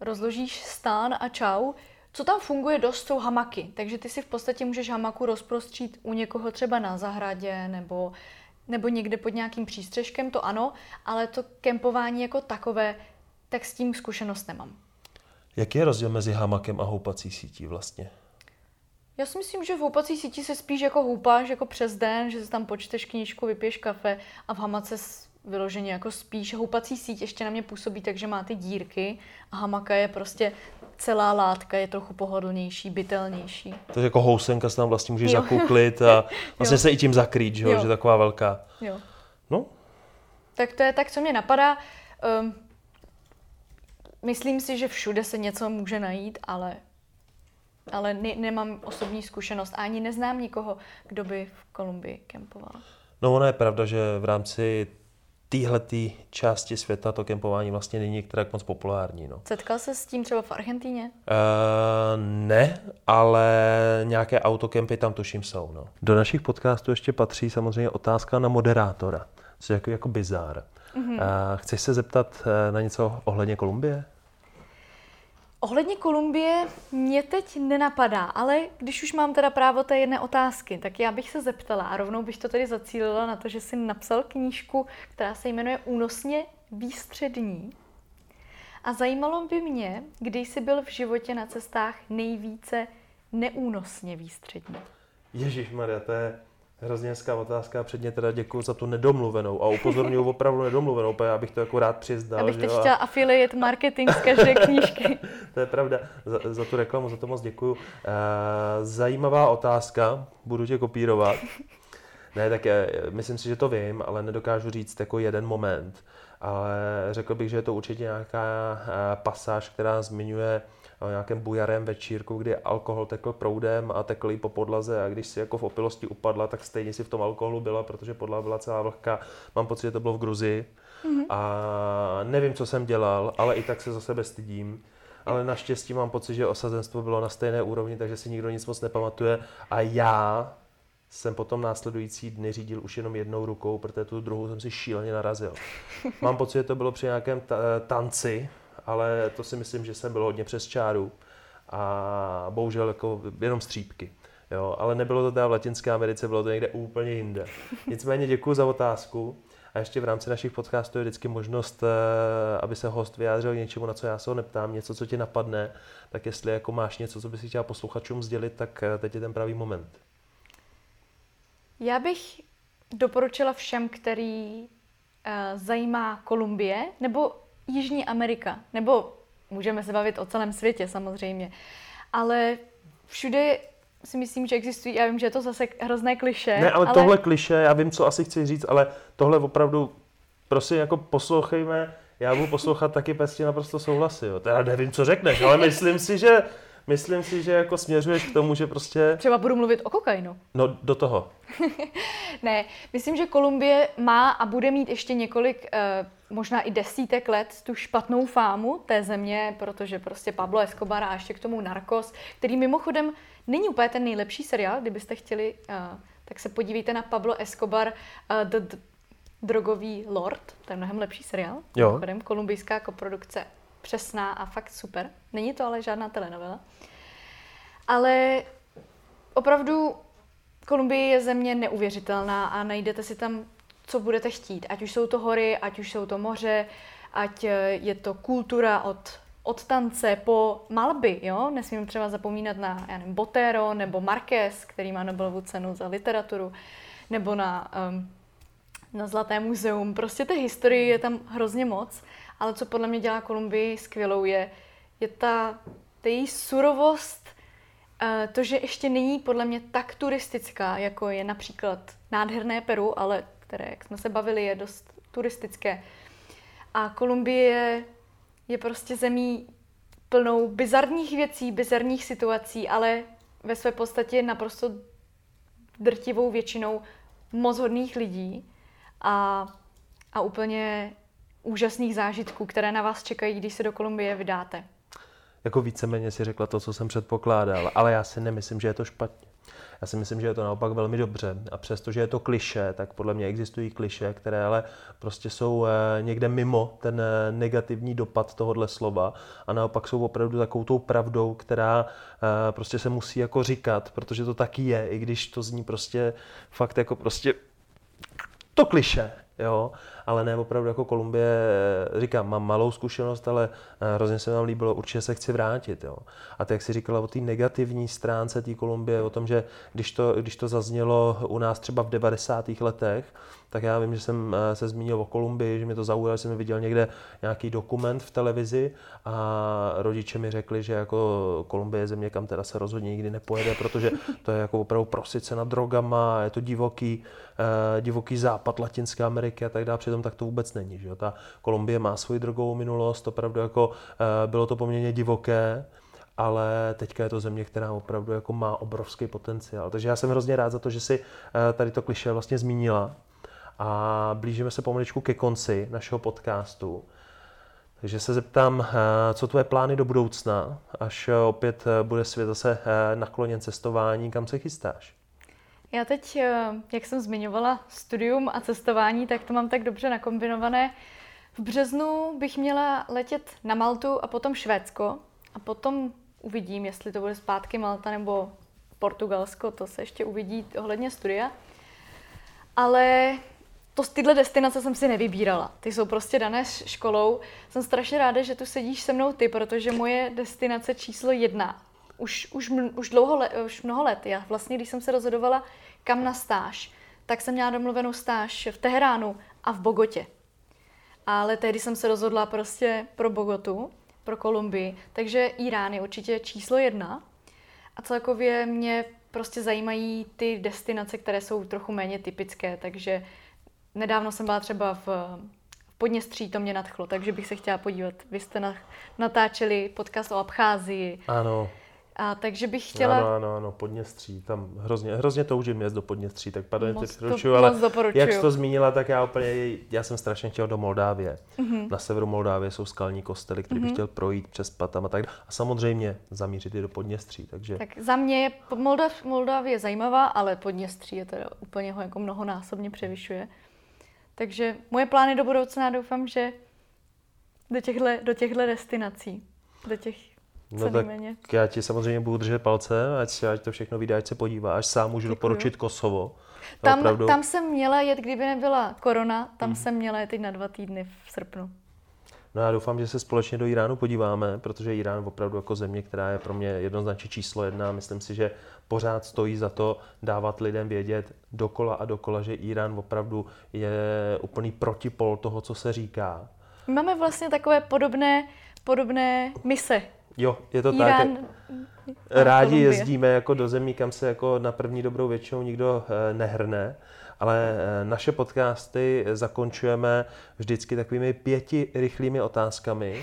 rozložíš stán a čau. Co tam funguje dost, jsou hamaky, takže ty si v podstatě můžeš hamaku rozprostřít u někoho třeba na zahradě nebo někde pod nějakým přístřeškem, to ano, ale to kempování jako takové, tak s tím zkušenost nemám. Jaký je rozdíl mezi hamakem a houpací sítí vlastně? Já si myslím, že v houpací síti se spíš jako houpáš jako přes den, že se tam počteš knížku, vypiješ kafe a v hamace vyloženě jako spíš. Houpací síť ještě na mě působí tak, že má ty dírky a hamaka je prostě celá látka, je trochu pohodlnější, bytelnější. Takže jako housenka se tam vlastně můžeš zakuklit a vlastně se i tím zakrýt, že je taková velká. Jo. No. Tak to je tak, co mě napadá. Myslím si, že všude se něco může najít, ale nemám osobní zkušenost a ani neznám nikoho, kdo by v Kolumbii kempoval. No ono je pravda, že v rámci téhletý části světa to kempování vlastně není některak moc populární. No. Setkal se s tím třeba v Argentíně? Ne, ale nějaké autokempy tam tuším jsou. No. Do našich podcastů ještě patří samozřejmě otázka na moderátora, což je jako bizár. Mm-hmm. Chceš se zeptat na něco ohledně Kolumbie? Ohledně Kolumbie mě teď nenapadá, ale když už mám teda právo té jedné otázky, tak já bych se zeptala a rovnou bych to tedy zacílila na to, že jsi napsal knížku, která se jmenuje Únosně výstřední. A zajímalo by mě, kdy jsi byl v životě na cestách nejvíce neúnosně výstřední. Ježišmarja, to je hrozně hezká otázka a předně teda děkuju za tu nedomluvenou a upozorňuji opravdu nedomluvenou, protože já bych to jako rád přiznal. Abych teď chtěla affiliate marketing z každé knížky. To je pravda, za tu reklamu, za to moc děkuju. Zajímavá otázka, budu tě kopírovat. Ne, tak myslím si, že to vím, ale nedokážu říct jako jeden moment. Ale řekl bych, že je to určitě nějaká pasáž, která zmiňuje o nějakém bujarém večírku, kdy alkohol tekl proudem a tekl jí po podlaze a když si jako v opilosti upadla, tak stejně si v tom alkoholu byla, protože podlaha byla celá vlhká. Mám pocit, že to bylo v Gruzii a nevím, co jsem dělal, ale i tak se za sebe stydím. Ale naštěstí mám pocit, že osazenstvo bylo na stejné úrovni, takže si nikdo nic moc nepamatuje a já jsem potom následující dny řídil už jenom jednou rukou, protože tu druhou jsem si šíleně narazil. Mám pocit, že to bylo při nějakém tanci, ale to si myslím, že jsem byl hodně přes čáru a bohužel jako jenom střípky. Jo, ale nebylo to teda v Latinské Americe, bylo to někde úplně jinde. Nicméně děkuji za otázku a ještě v rámci našich podcastů je vždycky možnost, aby se host vyjádřil něčemu, na co já se ho neptám, něco, co tě napadne, tak jestli jako máš něco, co by si chtěla posluchačům sdělit, tak teď je ten pravý moment. Já bych doporučila všem, který zajímá Kolumbie nebo Jižní Amerika, nebo můžeme se bavit o celém světě samozřejmě, ale všude si myslím, že existují, já vím, že je to zase hrozné klišé. Ne, ale tohle klišé, já vím, co asi chci říct, ale tohle opravdu, prosím, jako poslouchejme, já budu poslouchat taky pestí naprosto souhlasí. Teda nevím, co řekneš, ale myslím si, že jako směřuješ k tomu, že prostě... Třeba budu mluvit o kokainu. No, do toho. Ne, myslím, že Kolumbie má a bude mít ještě několik, možná i desítek let tu špatnou fámu té země, protože prostě Pablo Escobar a ještě k tomu Narcos, který mimochodem není úplně ten nejlepší seriál, kdybyste chtěli, tak se podívejte na Pablo Escobar The Drogový lord, to je mnohem lepší seriál. Jo. Mimochodem, kolumbijská koprodukce. Přesná a fakt super. Není to ale žádná telenovela. Ale opravdu Kolumbie je země neuvěřitelná a najdete si tam, co budete chtít. Ať už jsou to hory, ať už jsou to moře, ať je to kultura od tance po malby. Jo? Nesmím třeba zapomínat na Botero nebo Marquez, který má Nobelovu cenu za literaturu, nebo na Zlaté muzeum. Prostě té historie je tam hrozně moc. Ale co podle mě dělá Kolumbii skvělou, je ta její surovost, to, že ještě není podle mě tak turistická, jako je například nádherné Peru, ale které, jak jsme se bavili, je dost turistické. A Kolumbie je prostě zemí plnou bizarních věcí, bizarních situací, ale ve své podstatě naprosto drtivou většinou moc hodných lidí a úplně úžasných zážitků, které na vás čekají, když se do Kolumbie vydáte. Jako víceméně si řekla to, co jsem předpokládal, ale já si nemyslím, že je to špatně. Já si myslím, že je to naopak velmi dobře a přestože je to klišé, tak podle mě existují klišé, které ale prostě jsou někde mimo ten negativní dopad tohohle slova a naopak jsou opravdu takovou tou pravdou, která prostě se musí jako říkat, protože to taky je, i když to zní prostě fakt jako prostě to klišé. Jo, ale ne opravdu jako Kolumbie, říkám, mám malou zkušenost, ale hrozně se mi tam líbilo, určitě se chci vrátit. Jo. A to, jak jsi říkala o té negativní stránce té Kolumbie, o tom, že když to zaznělo u nás třeba v 90. letech, tak já vím, že jsem se zmínil o Kolumbii, že mě to zaujalo, že jsem viděl někde nějaký dokument v televizi a rodiče mi řekli, že jako Kolumbie je země, kam teda se rozhodně nikdy nepojede, protože to je jako opravdu prosice nad drogama, je to divoký západ Latinské Ameriky a tak dále, přitom tak to vůbec není, že jo. Ta Kolumbie má svoji drogovou minulost, opravdu jako bylo to poměrně divoké, ale teďka je to země, která opravdu jako má obrovský potenciál. Takže já jsem hrozně rád za to, že si tady to klišé vlastně zmínila. A blížíme se pomaličku ke konci našeho podcastu. Takže se zeptám, co tvoje plány do budoucna, až opět bude svět zase nakloněn cestování, kam se chystáš? Já teď, jak jsem zmiňovala studium a cestování, tak to mám tak dobře nakombinované. V březnu bych měla letět na Maltu a potom Švédsko. A potom uvidím, jestli to bude zpátky Malta nebo Portugalsko, to se ještě uvidí ohledně studia. Ale tyhle destinace jsem si nevybírala. Ty jsou prostě dané školou. Jsem strašně ráda, že tu sedíš se mnou ty, protože moje destinace číslo 1 už mnoho let. Já vlastně, když jsem se rozhodovala, kam na stáž, tak jsem měla domluvenou stáž v Teheránu a v Bogotě. Ale tehdy jsem se rozhodla prostě pro Bogotu, pro Kolumbii. Takže Irán je určitě číslo 1. A celkově mě prostě zajímají ty destinace, které jsou trochu méně typické, takže nedávno jsem byla třeba v Podněstří, to mě nadchlo, takže bych se chtěla podívat. Vy jste natáčeli podcast o Abcházii. Ano. A takže bych chtěla... Ano, Podněstří, tam hrozně toužím jezd do Podněstří, tak pardon, tě přerušuju, ale jak jsi to zmínila, tak já jsem strašně chtěla do Moldávie. Mm-hmm. Na severu Moldávie jsou skalní kostely, které bych chtěl projít přes Patama a tak. A samozřejmě zamířit i do Podněstří, takže... Tak za mě je Moldávie zajímavá, ale Podněstří je teda úplně ho jako mnohonásobně převyšuje. Takže moje plány do budoucna, doufám, že do těchto destinací, do těch... No tak já ti samozřejmě budu držet palce, ať to všechno vyjde, ať se podíváš. Sám můžu doporučit Kosovo. Tam jsem měla jet, kdyby nebyla korona, tam jsem měla jet teď na 2 týdny v srpnu. No já doufám, že se společně do Iránu podíváme, protože Irán opravdu jako země, která je pro mě jednoznačně číslo 1. Myslím si, že pořád stojí za to dávat lidem vědět dokola a dokola, že Irán opravdu je úplný protipol toho, co se říká. Máme vlastně takové podobné mise. Jo, je to tak. Rádi jezdíme jako do zemí, kam se jako na první dobrou většinou nikdo nehrne. Ale naše podcasty zakončujeme vždycky takovými 5 rychlými otázkami.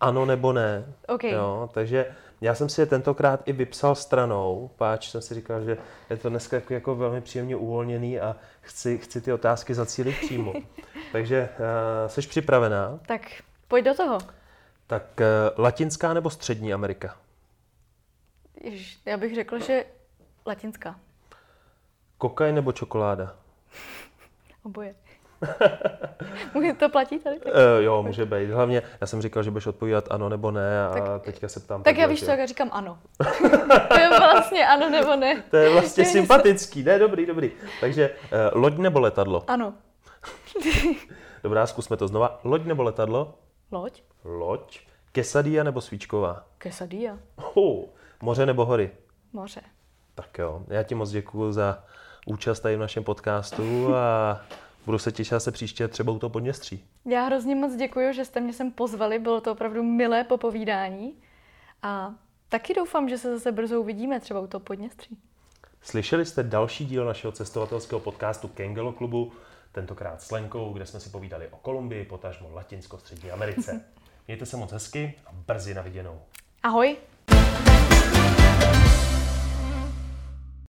Ano nebo ne. Okay. Jo, takže já jsem si je tentokrát i vypsal stranou, páč jsem si říkal, že je to dneska jako velmi příjemně uvolněný a chci ty otázky zacílit přímo. Takže jsi připravená? Tak pojď do toho. Tak latinská nebo střední Amerika? Ježiš, já bych řekla, že latinská. Kokain nebo čokoláda? Oboje. Může to platit tady? Jo, může být. Hlavně, já jsem říkal, že budeš odpovídat ano nebo ne a tak, teďka se ptám. Tak já víš co, jak říkám ano. To je vlastně ano nebo ne. To je vlastně sympatický. Ne, dobrý. Takže loď nebo letadlo? Ano. Dobrá, zkusme to znova. Loď nebo letadlo? Loď. Quesadilla nebo svíčková? Quesadilla. Moře nebo hory? Moře. Tak jo, já ti moc děkuju za účast tady v našem podcastu a budu se těšit se příště třeba u toho Podněstří. Já hrozně moc děkuju, že jste mě sem pozvali, bylo to opravdu milé popovídání a taky doufám, že se zase brzo uvidíme třeba u toho Podněstří. Slyšeli jste další díl našeho cestovatelského podcastu Kengelu klubu, tentokrát s Lenkou, kde jsme si povídali o Kolumbii, potažmo Latinsko-střední Americe. Mějte se moc hezky a brzy na viděnou. Ahoj!